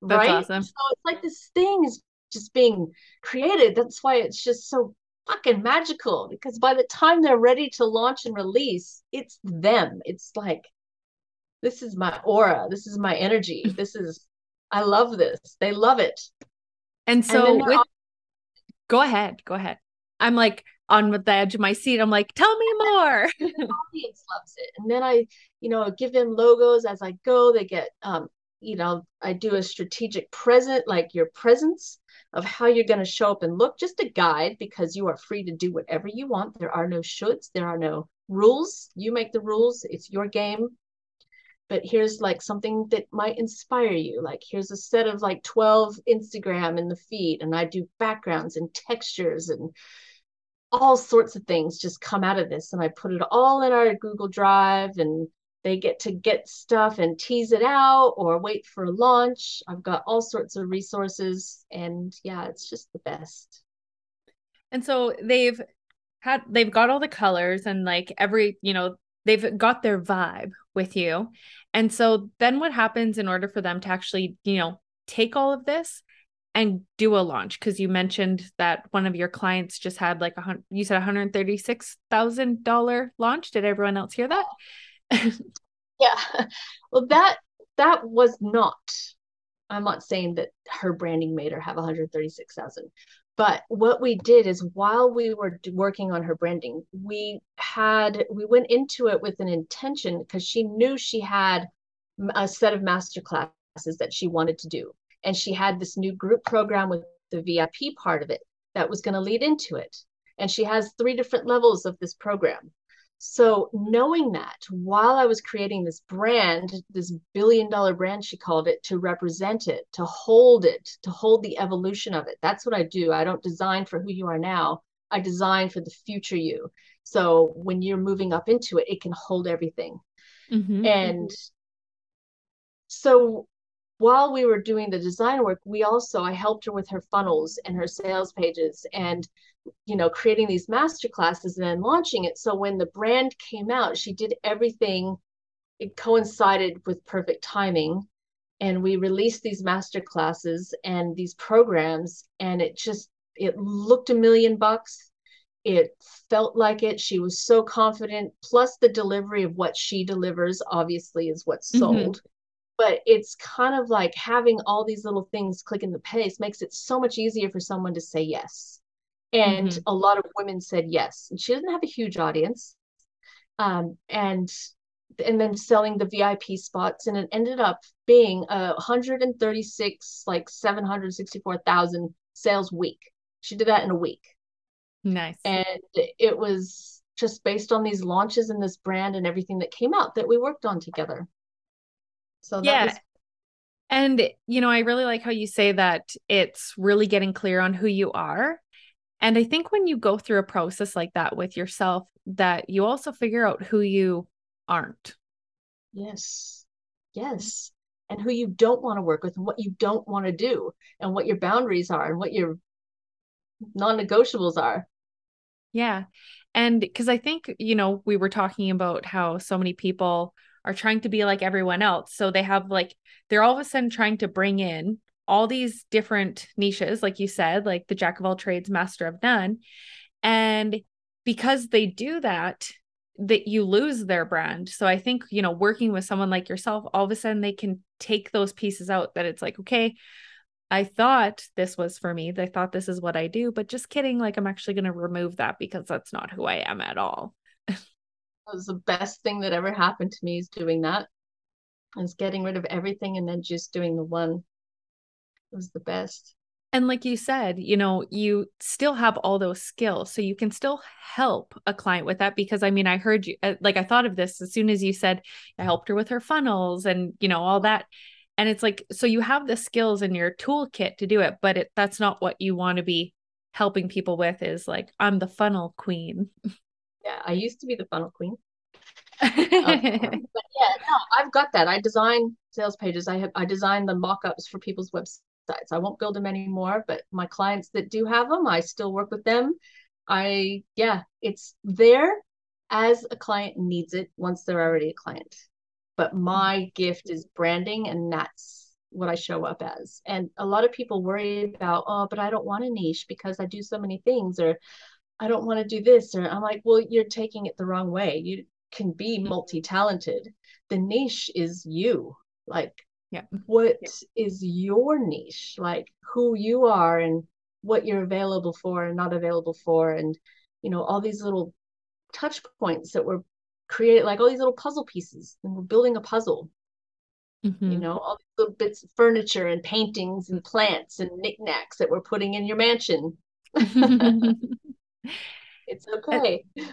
That's right? Awesome. So it's like this thing is just being created. That's why it's just so fucking magical, because by the time they're ready to launch and release, it's them. It's like, this is my aura. This is my energy. This is, I love this. They love it. And so and with- all- go ahead, go ahead. I'm like, on the edge of my seat. I'm like, tell me more. The audience loves it. And then I, you know, give them logos as I go. They get, um, you know, I do a strategic present, like your presence of how you're going to show up and look, just a guide, because you are free to do whatever you want. There are no shoulds. There are no rules. You make the rules. It's your game. But here's like something that might inspire you. Like here's a set of like twelve Instagram in the feed. And I do backgrounds and textures and all sorts of things just come out of this. And I put it all in our Google Drive, and they get to get stuff and tease it out or wait for launch. I've got all sorts of resources, and yeah, it's just the best. And so they've had, they've got all the colors and like every, you know, they've got their vibe with you. And so then what happens in order for them to actually, you know, take all of this and do a launch? Because you mentioned that one of your clients just had like a you said one hundred thirty-six thousand dollars launch. Did everyone else hear that? Yeah. Well, that that was not. I'm not saying that her branding made her have one hundred thirty-six thousand. But what we did is while we were working on her branding, we had we went into it with an intention, because she knew she had a set of master classes that she wanted to do. And she had this new group program with the V I P part of it that was going to lead into it. And she has three different levels of this program. So knowing that, while I was creating this brand, this billion dollar brand, she called it, to represent it, to hold it, to hold the evolution of it. That's what I do. I don't design for who you are now. I design for the future you. So when you're moving up into it, it can hold everything. Mm-hmm. And so while we were doing the design work, we also, I helped her with her funnels and her sales pages and, you know, creating these masterclasses and then launching it. So when the brand came out, she did everything it coincided with perfect timing. And we released these master classes and these programs, and it just, it looked a million bucks. It felt like it. She was so confident. Plus the delivery of what she delivers, obviously, is what's sold. Mm-hmm. But it's kind of like having all these little things click in the pace makes it so much easier for someone to say yes. And mm-hmm. a lot of women said yes. And she doesn't have a huge audience. Um, and and then selling the V I P spots, and it ended up being a one hundred thirty-six, like seven hundred sixty-four thousand sales week. She did that in a week. Nice. And it was just based on these launches and this brand and everything that came out that we worked on together. So that yeah. was- and you know, I really like how you say that it's really getting clear on who you are. And I think when you go through a process like that with yourself, that you also figure out who you aren't. Yes. Yes. And who you don't want to work with, and what you don't want to do, and what your boundaries are, and what your non-negotiables are. Yeah. And because I think, you know, we were talking about how so many people are trying to be like everyone else. So they have like, they're all of a sudden trying to bring in all these different niches, like you said, like the jack of all trades, master of none. And because they do that, that you lose their brand. So I think, you know, working with someone like yourself, all of a sudden they can take those pieces out that it's like, okay, I thought this was for me. I thought this is what I do, but just kidding. Like, I'm actually going to remove that because that's not who I am at all. That was the best thing that ever happened to me, is doing that, is getting rid of everything and then just doing the one. It was the best. And like you said, you know, you still have all those skills, so you can still help a client with that. Because I mean, I heard you, like, I thought of this as soon as you said, I helped her with her funnels and, you know, all that. And it's like, so you have the skills in your toolkit to do it, but it, that's not what you want to be helping people with, is like, I'm the funnel queen. Yeah, I used to be the funnel queen. um, but yeah, no, I've got that. I design sales pages. I have I design the mock-ups for people's websites. I won't build them anymore, but my clients that do have them, I still work with them. I yeah, it's there as a client needs it once they're already a client. But my gift is branding, and that's what I show up as. And a lot of people worry about, oh, but I don't want a niche because I do so many things, or I don't want to do this. Or I'm like, well, you're taking it the wrong way. You can be multi-talented. The niche is you. Like, yeah. what yeah. is your niche? Like, who you are and what you're available for and not available for. And, you know, all these little touch points that were created, like all these little puzzle pieces. And we're building a puzzle, mm-hmm. you know, all these little bits of furniture and paintings and plants and knickknacks that we're putting in your mansion. It's okay. And,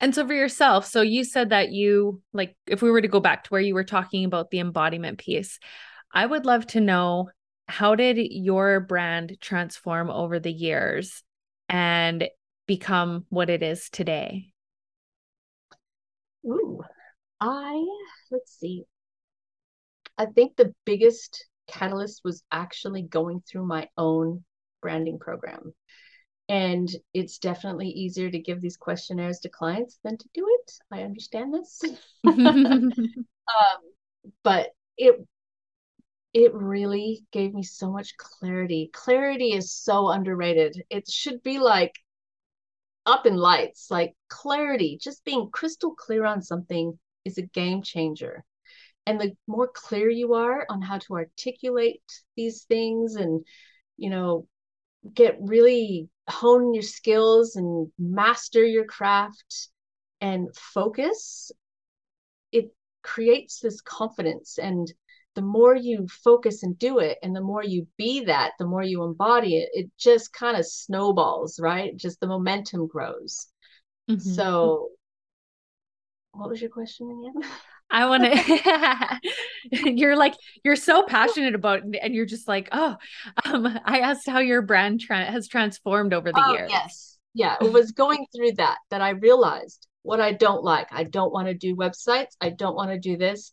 and so for yourself, so you said that you, like, if we were to go back to where you were talking about the embodiment piece, I would love to know, how did your brand transform over the years and become what it is today? Ooh, I, let's see. I think the biggest catalyst was actually going through my own branding program. And it's definitely easier to give these questionnaires to clients than to do it. I understand this. um, but it it really gave me so much clarity. Clarity is so underrated. It should be like up in lights, like clarity. Just being crystal clear on something is a game changer. And the more clear you are on how to articulate these things and, you know, get really hone your skills and master your craft and focus, it creates this confidence. And the more you focus and do it, and the more you be that, the more you embody it, it just kind of snowballs, right? Just the momentum grows. Mm-hmm. So what was your question again? I want to, you're like, you're so passionate about it, and you're just like, oh, um, I asked how your brand tra- has transformed over the oh, years. Yes. Yeah. It was going through that, that I realized what I don't like. I don't want to do websites. I don't want to do this.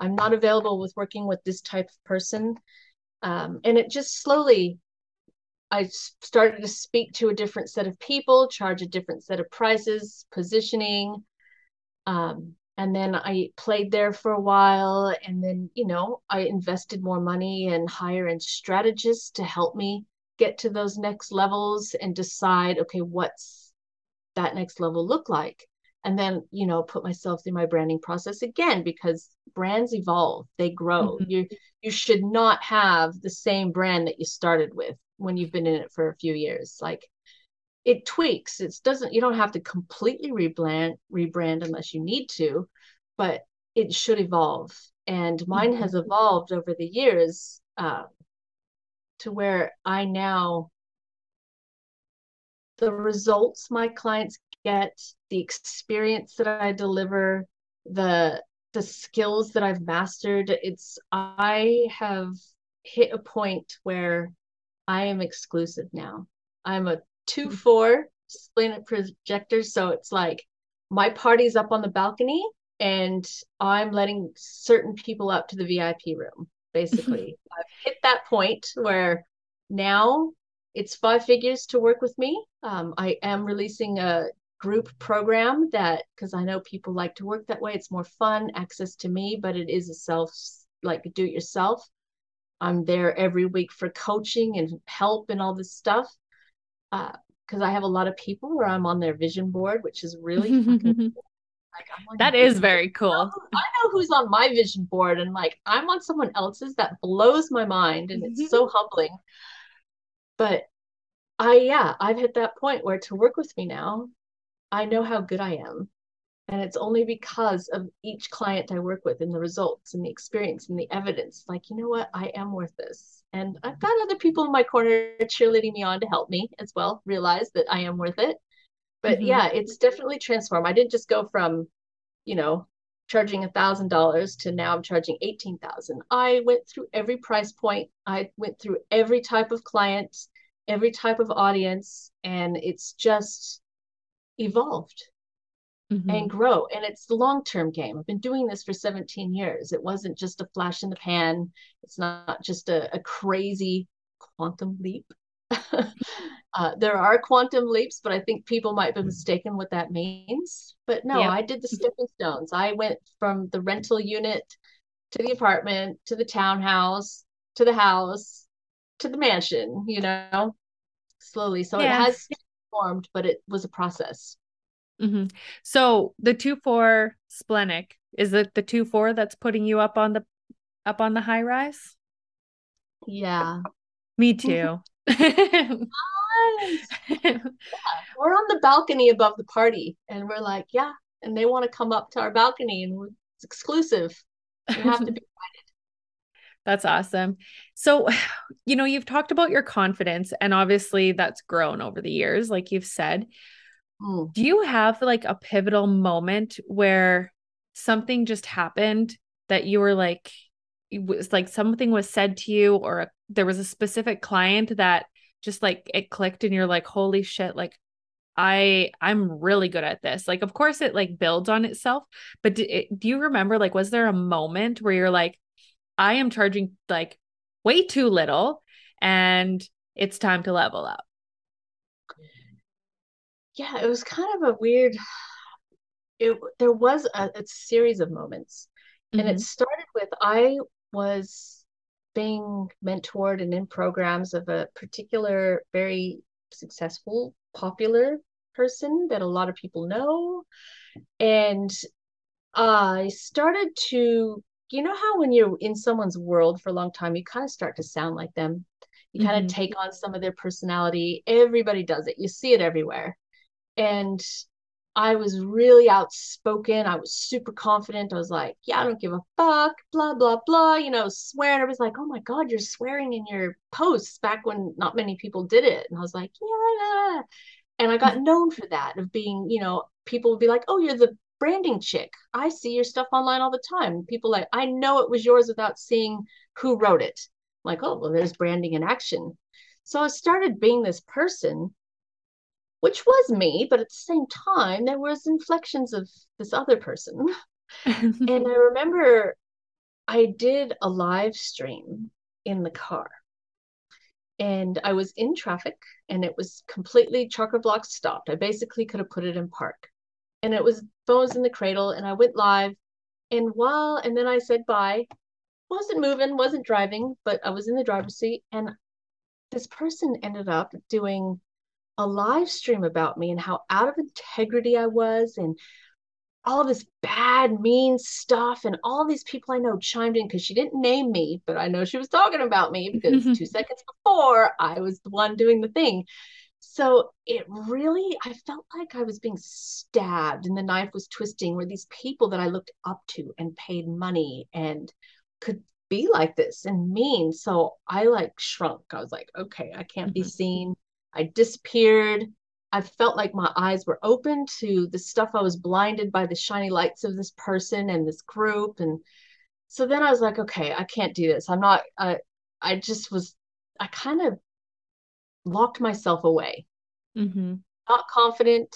I'm not available with working with this type of person. Um, and it just slowly, I started to speak to a different set of people, charge a different set of prices, positioning, um, And then I played there for a while. And then, you know, I invested more money and hire in strategists to help me get to those next levels and decide, okay, what's that next level look like? And then, you know, put myself through my branding process again, because brands evolve, they grow. Mm-hmm. You you should not have the same brand that you started with when you've been in it for a few years. Like, it tweaks. It doesn't, you don't have to completely rebrand, rebrand unless you need to, but it should evolve. And mine mm-hmm. has evolved over the years uh, to where I now, the results my clients get, the experience that I deliver, the the skills that I've mastered, it's, I have hit a point where I am exclusive now. I'm a two, four splenic projector. So it's like my party's up on the balcony and I'm letting certain people up to the V I P room. Basically, I've hit that point where now it's five figures to work with me. Um, I am releasing a group program that, because I know people like to work that way. It's more fun, access to me, but it is a self, like do it yourself. I'm there every week for coaching and help and all this stuff. Because uh, I have a lot of people where I'm on their vision board, which is really fucking cool. Like, I'm like, that is very cool. I know, I know who's on my vision board, and like I'm on someone else's. That blows my mind, and it's so humbling. But I, yeah, I've hit that point where to work with me now, I know how good I am. And it's only because of each client I work with and the results and the experience and the evidence. Like, you know what? I am worth this. And I've got other people in my corner cheerleading me on to help me as well, realize that I am worth it. But mm-hmm. yeah, it's definitely transformed. I didn't just go from, you know, charging a thousand dollars to now I'm charging eighteen thousand dollars. I went through every price point. I went through every type of client, every type of audience, and it's just evolved. Mm-hmm. And grow. And it's the long-term game. I've been doing this for seventeen years. It wasn't just a flash in the pan. It's not just a, a crazy quantum leap. uh, there are quantum leaps, but I think people might be mistaken what that means. But no, yep. I did the stepping stones. I went from the rental unit to the apartment, to the townhouse, to the house, to the mansion, you know, slowly. So yeah. It has formed, but it was a process. Mm-hmm. So the two four splenic, is it the two four that's putting you up on the up on the high rise? Yeah, me too. Nice. Yeah. We're on the balcony above the party, and we're like, yeah, and they want to come up to our balcony, and we're, it's exclusive. You have to be invited. That's awesome. So, you know, you've talked about your confidence, and obviously that's grown over the years, like you've said. Do you have like a pivotal moment where something just happened that you were like, it was like something was said to you, or a, there was a specific client that just like it clicked and you're like, holy shit, like I, I'm really good at this. Like, of course it like builds on itself, but do, it, do you remember, like, was there a moment where you're like, I am charging like way too little and it's time to level up? Yeah, it was kind of a weird, it, there was a, a series of moments. Mm-hmm. And it started with, I was being mentored and in programs of a particular, very successful, popular person that a lot of people know. And I started to, you know how when you're in someone's world for a long time, you kind of start to sound like them. You mm-hmm. kind of take on some of their personality. Everybody does it. You see it everywhere. And I was really outspoken. I was super confident. I was like, yeah, I don't give a fuck, blah, blah, blah, you know, swearing. I was like, oh my God, you're swearing in your posts back when not many people did it. And I was like, yeah. And I got known for that, of being, you know, people would be like, oh, you're the branding chick. I see your stuff online all the time. People like, I know it was yours without seeing who wrote it. I'm like, oh, well, there's branding in action. So I started being this person, which was me, but at the same time, there was inflections of this other person. And I remember I did a live stream in the car, and I was in traffic, and it was completely chock-a-block stopped. I basically could have put it in park. and it was Bones in the Cradle, and I went live, and while, and then I said bye, wasn't moving, wasn't driving, but I was in the driver's seat, and this person ended up doing a live stream about me and how out of integrity I was, and all of this bad, mean stuff, and all these people I know chimed in because she didn't name me, but I know she was talking about me because mm-hmm. two seconds before I was the one doing the thing. So it really, I felt like I was being stabbed and the knife was twisting, where these people that I looked up to and paid money and could be like this and mean. So I like shrunk. I was like, okay, I can't mm-hmm. be seen. I disappeared. I felt like my eyes were open to the stuff. I was blinded by the shiny lights of this person and this group. And so then I was like, okay, I can't do this. I'm not, I, I just was, I kind of locked myself away. Mm-hmm. Not confident,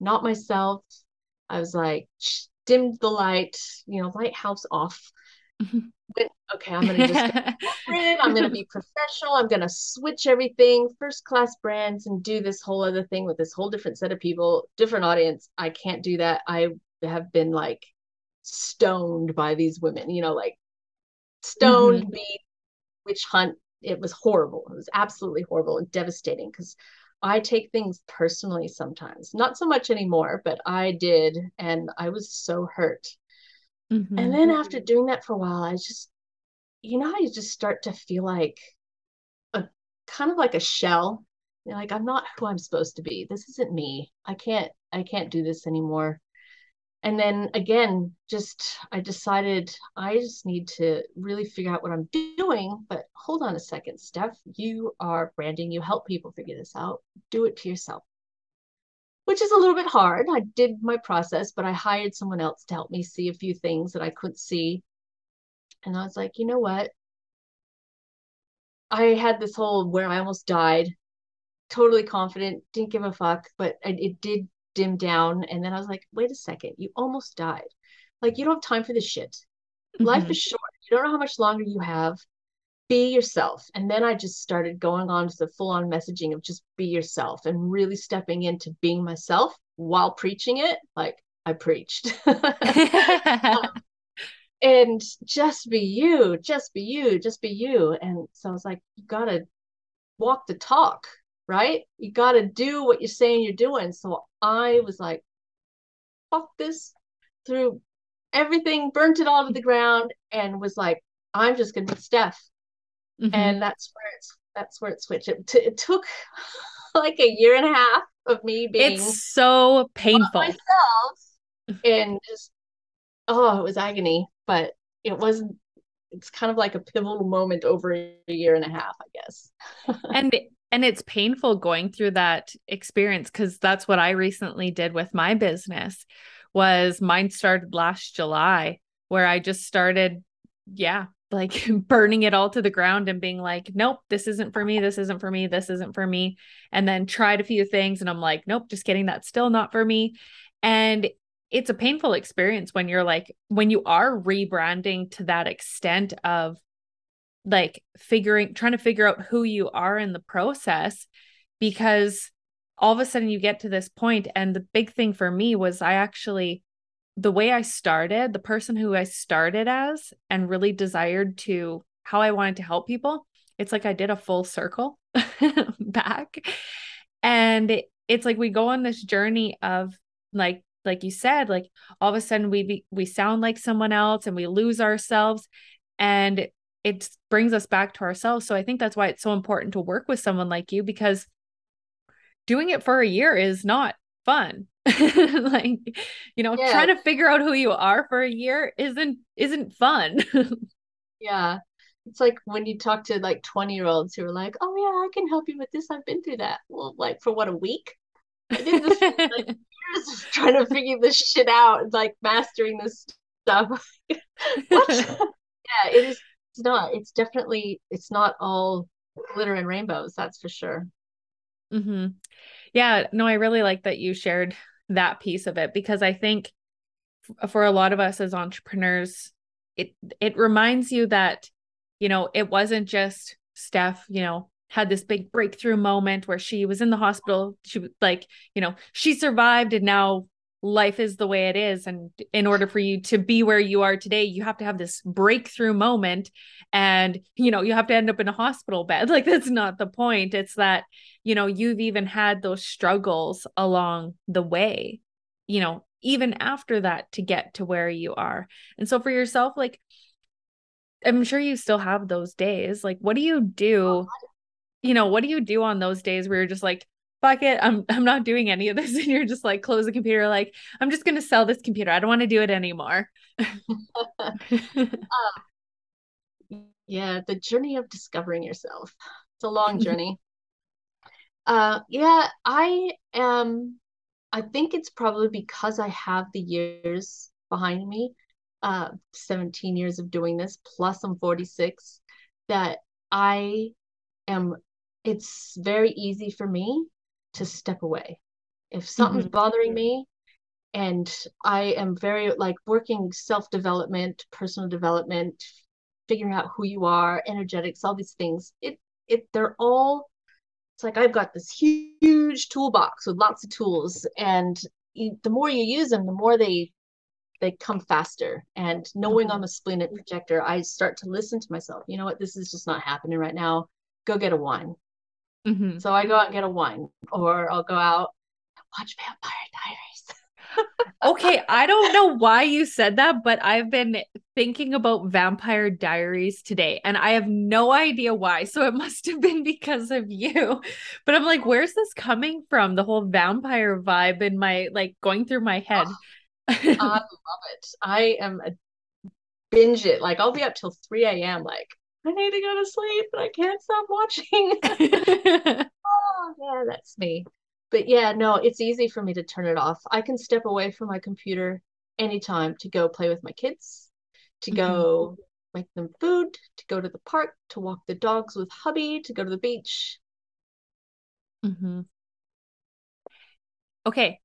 not myself. I was like, dimmed the light, you know, lighthouse off. Mm-hmm. Went, okay, I'm going to just get it. I'm going to be professional. I'm going to switch everything, first class brands, and do this whole other thing with this whole different set of people, different audience. I can't do that. I have been like stoned by these women, you know, like stoned mm-hmm. me, witch hunt. It was horrible. It was absolutely horrible and devastating, because I take things personally sometimes, not so much anymore, but I did. And I was so hurt. Mm-hmm. And then after doing that for a while, I just, you know, how you just start to feel like a kind of like a shell. You're like, I'm not who I'm supposed to be. This isn't me. I can't, I can't do this anymore. And then again, just, I decided I just need to really figure out what I'm doing, but hold on a second, Steph, you are branding, you help people figure this out, do it to yourself. Which is a little bit hard. I did my process, but I hired someone else to help me see a few things that I couldn't see. And I was like, you know what? I had this whole where I almost died, totally confident, didn't give a fuck, but it did dim down. And then I was like, wait a second, you almost died. Like, you don't have time for this shit. Mm-hmm. Life is short. You don't know how much longer you have. Be yourself. And then I just started going on to the full-on messaging of just be yourself and really stepping into being myself while preaching it. Like I preached. um, and just be you, just be you, just be you. And so I was like, you got to walk the talk, right? You got to do what you're saying you're doing. So I was like, fuck this, threw everything, burnt it all to the ground, and was like, I'm just going to be Steph. Mm-hmm. And that's where it's, that's where it switched. It, t- it took like a year and a half of me being it's so painful myself, and just, oh, it was agony, but it wasn't, it's kind of like a pivotal moment over a year and a half, I guess. and and it's painful going through that experience, because that's what I recently did with my business. Was mine started last July, where I just started, yeah, like burning it all to the ground and being like, nope, this isn't for me. This isn't for me. This isn't for me. And then tried a few things and I'm like, nope, just kidding. That's still not for me. And it's a painful experience when you're like, when you are rebranding to that extent of like figuring, trying to figure out who you are in the process, because all of a sudden you get to this point. And the big thing for me was I actually the way I started, the person who I started as and really desired to how I wanted to help people, it's like I did a full circle back. And it, it's like we go on this journey of like, like you said, like all of a sudden we be, we sound like someone else and we lose ourselves, and it brings us back to ourselves. So I think that's why it's so important to work with someone like you, because doing it for a year is not fun. Like, you know, yeah. Trying to figure out who you are for a year isn't isn't fun. Yeah. It's like when you talk to like twenty year olds who are like, oh yeah, I can help you with this, I've been through that. Well, like for what, a week? I did this for like years of trying to figure this shit out and like mastering this stuff. What? Yeah, it is it's not. It's definitely it's not all glitter and rainbows, that's for sure. Mm-hmm. Yeah, no, I really like that you shared that piece of it, because I think f- for a lot of us as entrepreneurs, it, it reminds you that, you know, it wasn't just Steph, you know, had this big breakthrough moment where she was in the hospital. She was like, you know, she survived and now life is the way it is. And in order for you to be where you are today, you have to have this breakthrough moment, and, you know, you have to end up in a hospital bed. Like, that's not the point. It's that, you know, you've even had those struggles along the way, you know, even after that, to get to where you are. And so for yourself, like, I'm sure you still have those days. Like, what do you do? You know, what do you do on those days where you're just like, fuck it, I'm, I'm not doing any of this. And you're just like, close the computer. Like, I'm just going to sell this computer. I don't want to do it anymore. um, yeah. The journey of discovering yourself. It's a long journey. uh, yeah, I am. I think it's probably because I have the years behind me, uh, seventeen years of doing this, plus I'm forty-six, that I am, it's very easy for me to step away. If something's mm-hmm. bothering me, and I am very like working self-development, personal development, figuring out who you are, energetics, all these things, it, it, they're all, it's like, I've got this huge toolbox with lots of tools, and you, the more you use them, the more they, they come faster. And knowing I'm a splenic projector, I start to listen to myself. You know what? This is just not happening right now. Go get a wine. Mm-hmm. So I go out and get a wine, or I'll go out and watch Vampire Diaries. Okay. I don't know why you said that, but I've been thinking about Vampire Diaries today, and I have no idea why. So it must have been because of you, but I'm like, where's this coming from? The whole vampire vibe in my, like, going through my head. Oh, I love it. I am a binge it. Like, I'll be up till three a.m. like, I need to go to sleep, but I can't stop watching. Oh, yeah, that's me. But yeah, no, it's easy for me to turn it off. I can step away from my computer anytime to go play with my kids, to go mm-hmm. make them food, to go to the park, to walk the dogs with hubby, to go to the beach. Mm-hmm. Okay.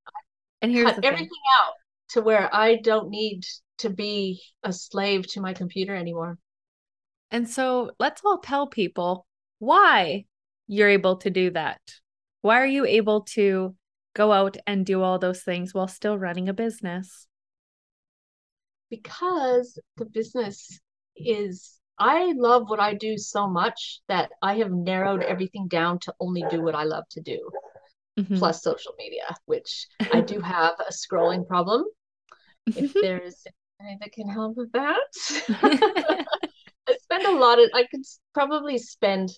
And here's Cut the everything thing. out to where I don't need to be a slave to my computer anymore. And so let's all tell people why you're able to do that. Why are you able to go out and do all those things while still running a business? Because the business is, I love what I do so much that I have narrowed everything down to only do what I love to do. Mm-hmm. Plus social media, which I do have a scrolling problem. If there's anything that can help with that. I spend a lot of, I could probably spend,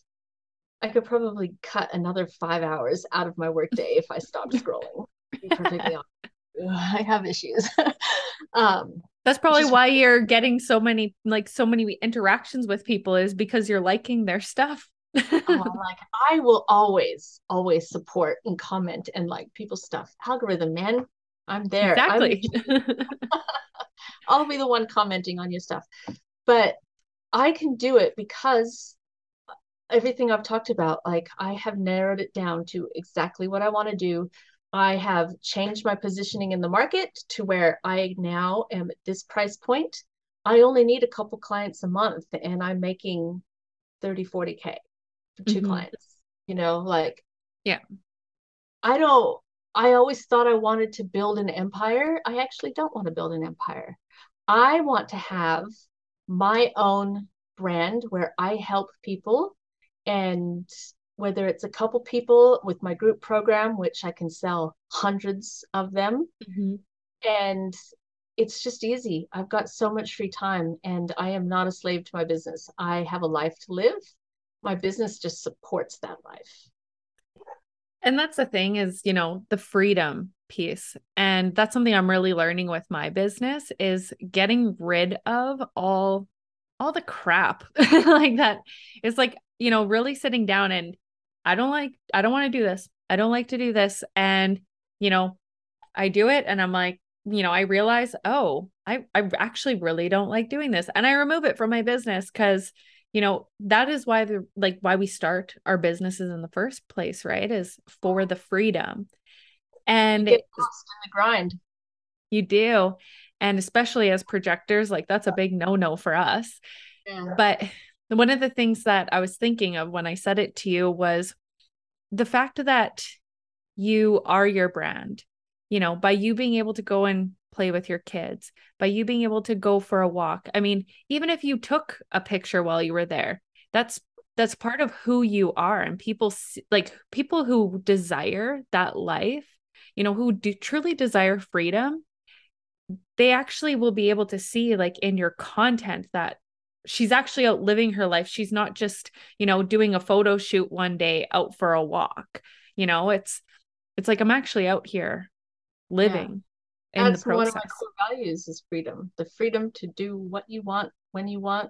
I could probably cut another five hours out of my workday if I stopped scrolling. To be perfectly honest. I have issues. um, That's probably just why you're getting so many, like so many interactions with people, is because you're liking their stuff. Oh, like, I will always, always support and comment and like people's stuff. Algorithm, man, I'm there. Exactly. I'm, I'll be the one commenting on your stuff. But I can do it because everything I've talked about, like I have narrowed it down to exactly what I want to do. I have changed my positioning in the market to where I now am at this price point. I only need a couple clients a month, and I'm making thirty, forty K for two mm-hmm. clients, you know, like, yeah, I don't, I always thought I wanted to build an empire. I actually don't want to build an empire. I want to have my own brand where I help people, and whether it's a couple people with my group program, which I can sell hundreds of them. Mm-hmm. And it's just easy. I've got so much free time, and I am not a slave to my business. I have a life to live. My business just supports that life. And that's the thing is, you know, the freedom piece. And that's something I'm really learning with my business, is getting rid of all, all the crap like that. It's like, you know, really sitting down and I don't like, I don't want to do this. I don't like to do this. And, you know, I do it and I'm like, you know, I realize, oh, I, I actually really don't like doing this. And I remove it from my business, because, you know, that is why the, like why we start our businesses in the first place, right? Is for the freedom. And you get lost in the grind. You do. And especially as projectors, like that's a big no-no for us. Yeah. But one of the things that I was thinking of when I said it to you was the fact that you are your brand. you know, by you being able to go and play with your kids, by you being able to go for a walk. I mean, even if you took a picture while you were there, that's, that's part of who you are. And people like people who desire that life, you know, who do truly desire freedom, they actually will be able to see like in your content that she's actually out living her life. She's not just, you know, doing a photo shoot one day out for a walk. You know, it's, it's like, I'm actually out here living. Yeah. In That's the process. One of my core values is freedom, the freedom to do what you want, when you want,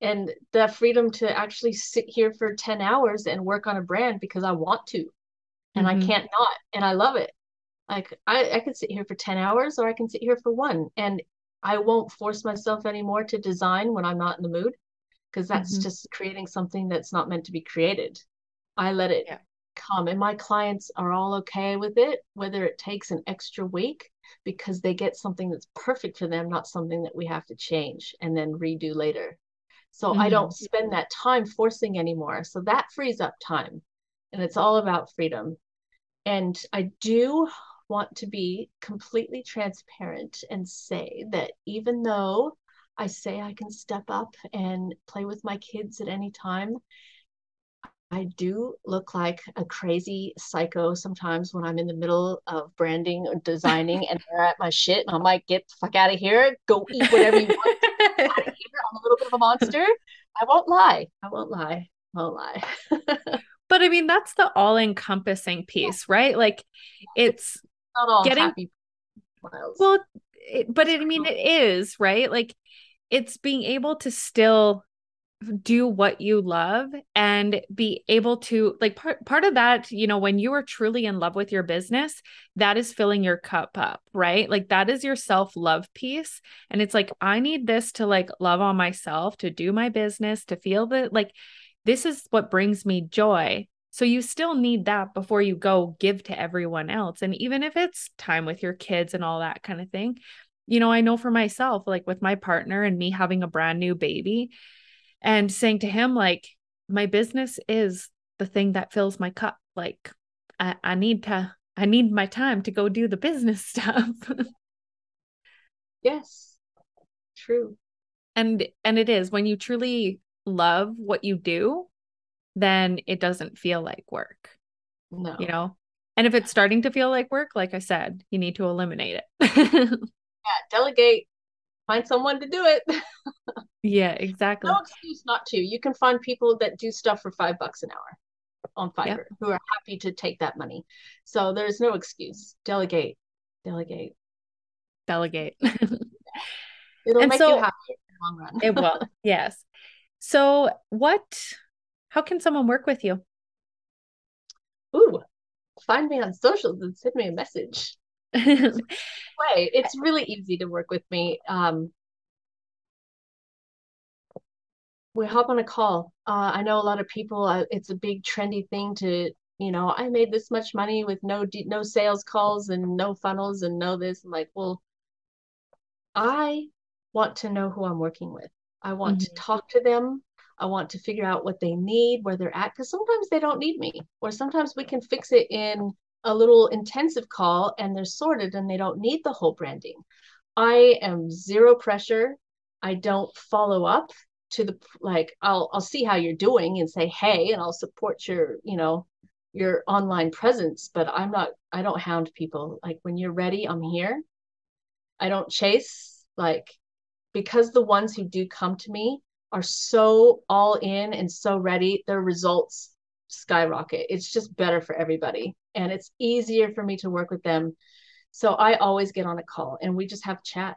and the freedom to actually sit here for ten hours and work on a brand because I want to, and mm-hmm. I can't not, and I love it. Like I, I could sit here for ten hours or I can sit here for one, and I won't force myself anymore to design when I'm not in the mood, because that's mm-hmm. just creating something that's not meant to be created. I let it yeah. come, and my clients are all okay with it, whether it takes an extra week, because they get something that's perfect for them, not something that we have to change and then redo later. So mm-hmm. I don't spend that time forcing anymore. So that frees up time, and it's all about freedom. And I do want to be completely transparent and say that even though I say I can step up and play with my kids at any time, I do look like a crazy psycho sometimes when I'm in the middle of branding or designing and they're at my shit, and I'm like, get the fuck out of here, go eat whatever you want, get out of here. I'm a little bit of a monster. I won't lie. I won't lie. I won't lie. But I mean, that's the all-encompassing piece, right? Like it's not all getting, happy. Well, it, but it, I mean, it is, right? Like it's being able to still do what you love and be able to like part, part of that, you know, when you are truly in love with your business, that is filling your cup up, right? Like that is your self-love piece. And it's like, I need this to like love on myself, to do my business, to feel that like, this is what brings me joy. So you still need that before you go give to everyone else. And even if it's time with your kids and all that kind of thing, you know, I know for myself, like with my partner and me having a brand new baby, and saying to him, like, my business is the thing that fills my cup. Like I, I need to, I need my time to go do the business stuff. Yes, true. And, and it is when you truly love what you do, then it doesn't feel like work, no. you know? And if it's starting to feel like work, like I said, you need to eliminate it. Yeah, delegate, find someone to do it. Yeah, exactly. No excuse not to. You can find people that do stuff for five bucks an hour on Fiverr yep. who are happy to take that money. So there's no excuse. Delegate, delegate, delegate. It'll and make so, you happy in the long run. It will. Yes. So what, how can someone work with you? Ooh, find me on socials and send me a message. Wait, it's really easy to work with me. Um, we hop on a call. Uh, I know a lot of people, uh, it's a big trendy thing to, you know, I made this much money with no, de- no sales calls and no funnels and no this. I'm like, well, I want to know who I'm working with. I want mm-hmm. to talk to them. I want to figure out what they need, where they're at, because sometimes they don't need me, or sometimes we can fix it in a little intensive call and they're sorted and they don't need the whole branding. I am zero pressure. I don't follow up to the, like, I'll, I'll see how you're doing and say, hey, and I'll support your, you know, your online presence, but I'm not, I don't hound people. Like when you're ready, I'm here. I don't chase, like, because the ones who do come to me are so all in and so ready, their results skyrocket. It's just better for everybody. And it's easier for me to work with them. So I always get on a call and we just have chat,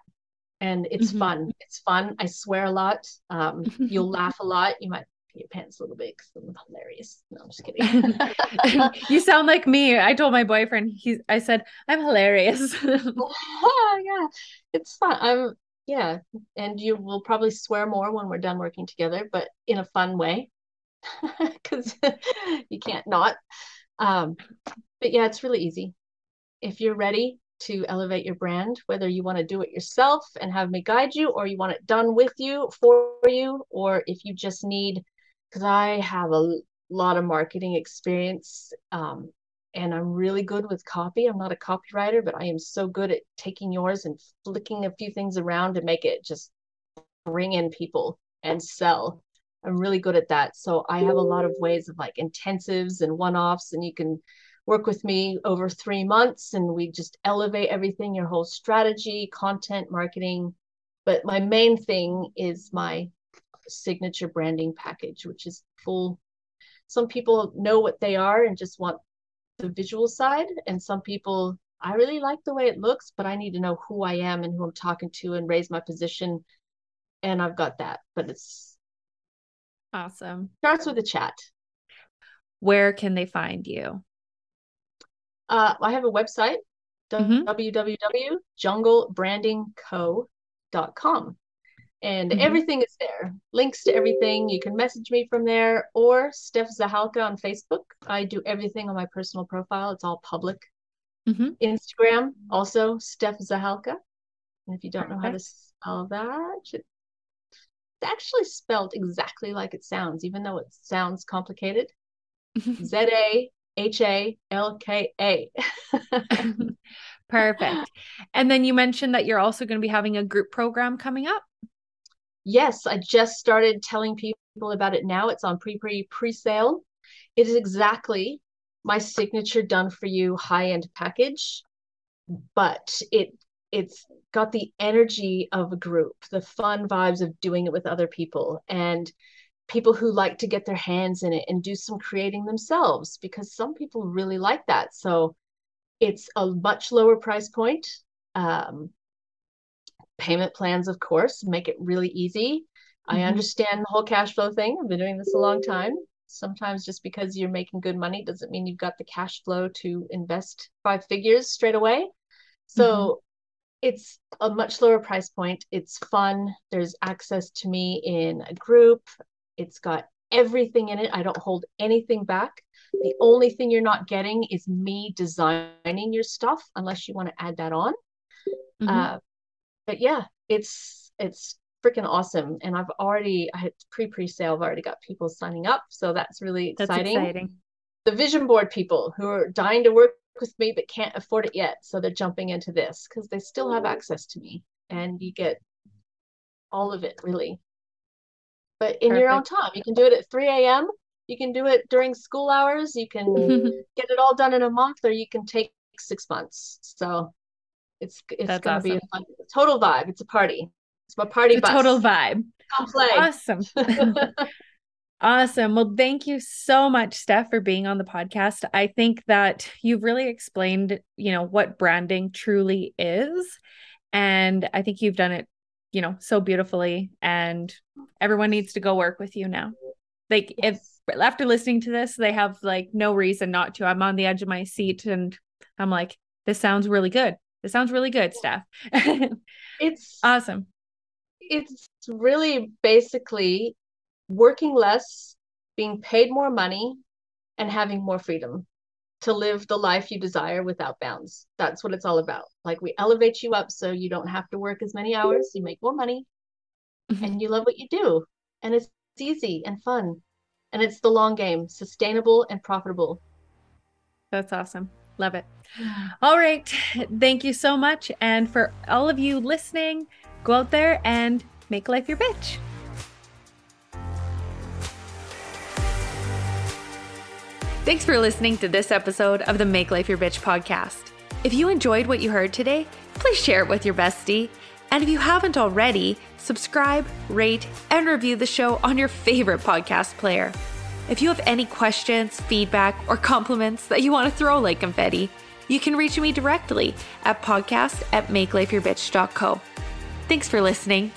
and it's mm-hmm. fun. It's fun. I swear a lot. Um, you'll laugh a lot. You might pee your pants a little bit because I'm hilarious. No, I'm just kidding. You sound like me. I told my boyfriend, he's, I said, I'm hilarious. Oh, yeah, it's fun. I'm, Yeah. And you will probably swear more when we're done working together, but in a fun way, because you can't not. Um, but yeah, it's really easy. If you're ready to elevate your brand, whether you want to do it yourself and have me guide you, or you want it done with you, for you, or if you just need, because I have a lot of marketing experience, um, and I'm really good with copy. I'm not a copywriter, but I am so good at taking yours and flicking a few things around to make it just bring in people and sell. I'm really good at that. So I have a lot of ways of like intensives and one-offs, and you can work with me over three months and we just elevate everything, your whole strategy, content, marketing. But my main thing is my signature branding package, which is full. Some people know what they are and just want the visual side. And some people, I really like the way it looks, but I need to know who I am and who I'm talking to and raise my position. And I've got that, but it's awesome. Starts with a chat. Where can they find you? Uh, I have a website, mm-hmm. w w w dot jungle branding co dot com. And mm-hmm. everything is there. Links to everything. You can message me from there, or Steph Zahalka on Facebook. I do everything on my personal profile. It's all public. Mm-hmm. Instagram, also Steph Zahalka. And if you don't know okay. how to spell that, it's actually spelled exactly like it sounds, even though it sounds complicated. Z A H A L K A. Perfect. And then you mentioned that you're also going to be having a group program coming up. Yes, I just started telling people about it now. It's on pre-pre pre-sale. It is exactly my signature done for you high-end package, but it it's got the energy of a group, the fun vibes of doing it with other people, and people who like to get their hands in it and do some creating themselves, because some people really like that. So it's a much lower price point. Um, payment plans, of course, make it really easy. Mm-hmm. I understand the whole cash flow thing. I've been doing this a long time. Sometimes just because you're making good money doesn't mean you've got the cash flow to invest five figures straight away. So mm-hmm. it's a much lower price point. It's fun. There's access to me in a group. It's got everything in it. I don't hold anything back. The only thing you're not getting is me designing your stuff, unless you want to add that on. Mm-hmm. Uh, but yeah, it's it's freaking awesome. And I've already, I had pre-pre-sale, I've already got people signing up. So that's really exciting. That's exciting. The vision board people who are dying to work with me but can't afford it yet. So they're jumping into this because they still have access to me. And you get all of it, really. But in Perfect. Your own time, you can do it at three a m You can do it during school hours. You can get it all done in a month, or you can take six months. So it's it's That's gonna awesome. Be a fun, total vibe. It's a party. It's my party it's a bus. Total vibe. Come play. Awesome. Awesome. Well, thank you so much, Steph, for being on the podcast. I think that you've really explained, you know, what branding truly is, and I think you've done it, you know, so beautifully, and everyone needs to go work with you now. Like yes. if after listening to this, they have like no reason not to. I'm on the edge of my seat and I'm like, this sounds really good. This sounds really good, Steph. It's awesome. It's really basically working less, being paid more money, and having more freedom to live the life you desire without bounds. That's what it's all about. Like, we elevate you up so you don't have to work as many hours, you make more money, mm-hmm. and you love what you do. And it's easy and fun. And it's the long game, sustainable and profitable. That's awesome. Love it. All right. Thank you so much. And for all of you listening, go out there and make life your bitch. Thanks for listening to this episode of the Make Life Your Bitch podcast. If you enjoyed what you heard today, please share it with your bestie. And if you haven't already, subscribe, rate, and review the show on your favorite podcast player. If you have any questions, feedback, or compliments that you want to throw like confetti, you can reach me directly at podcast at makelifeyourbitch.co. Thanks for listening.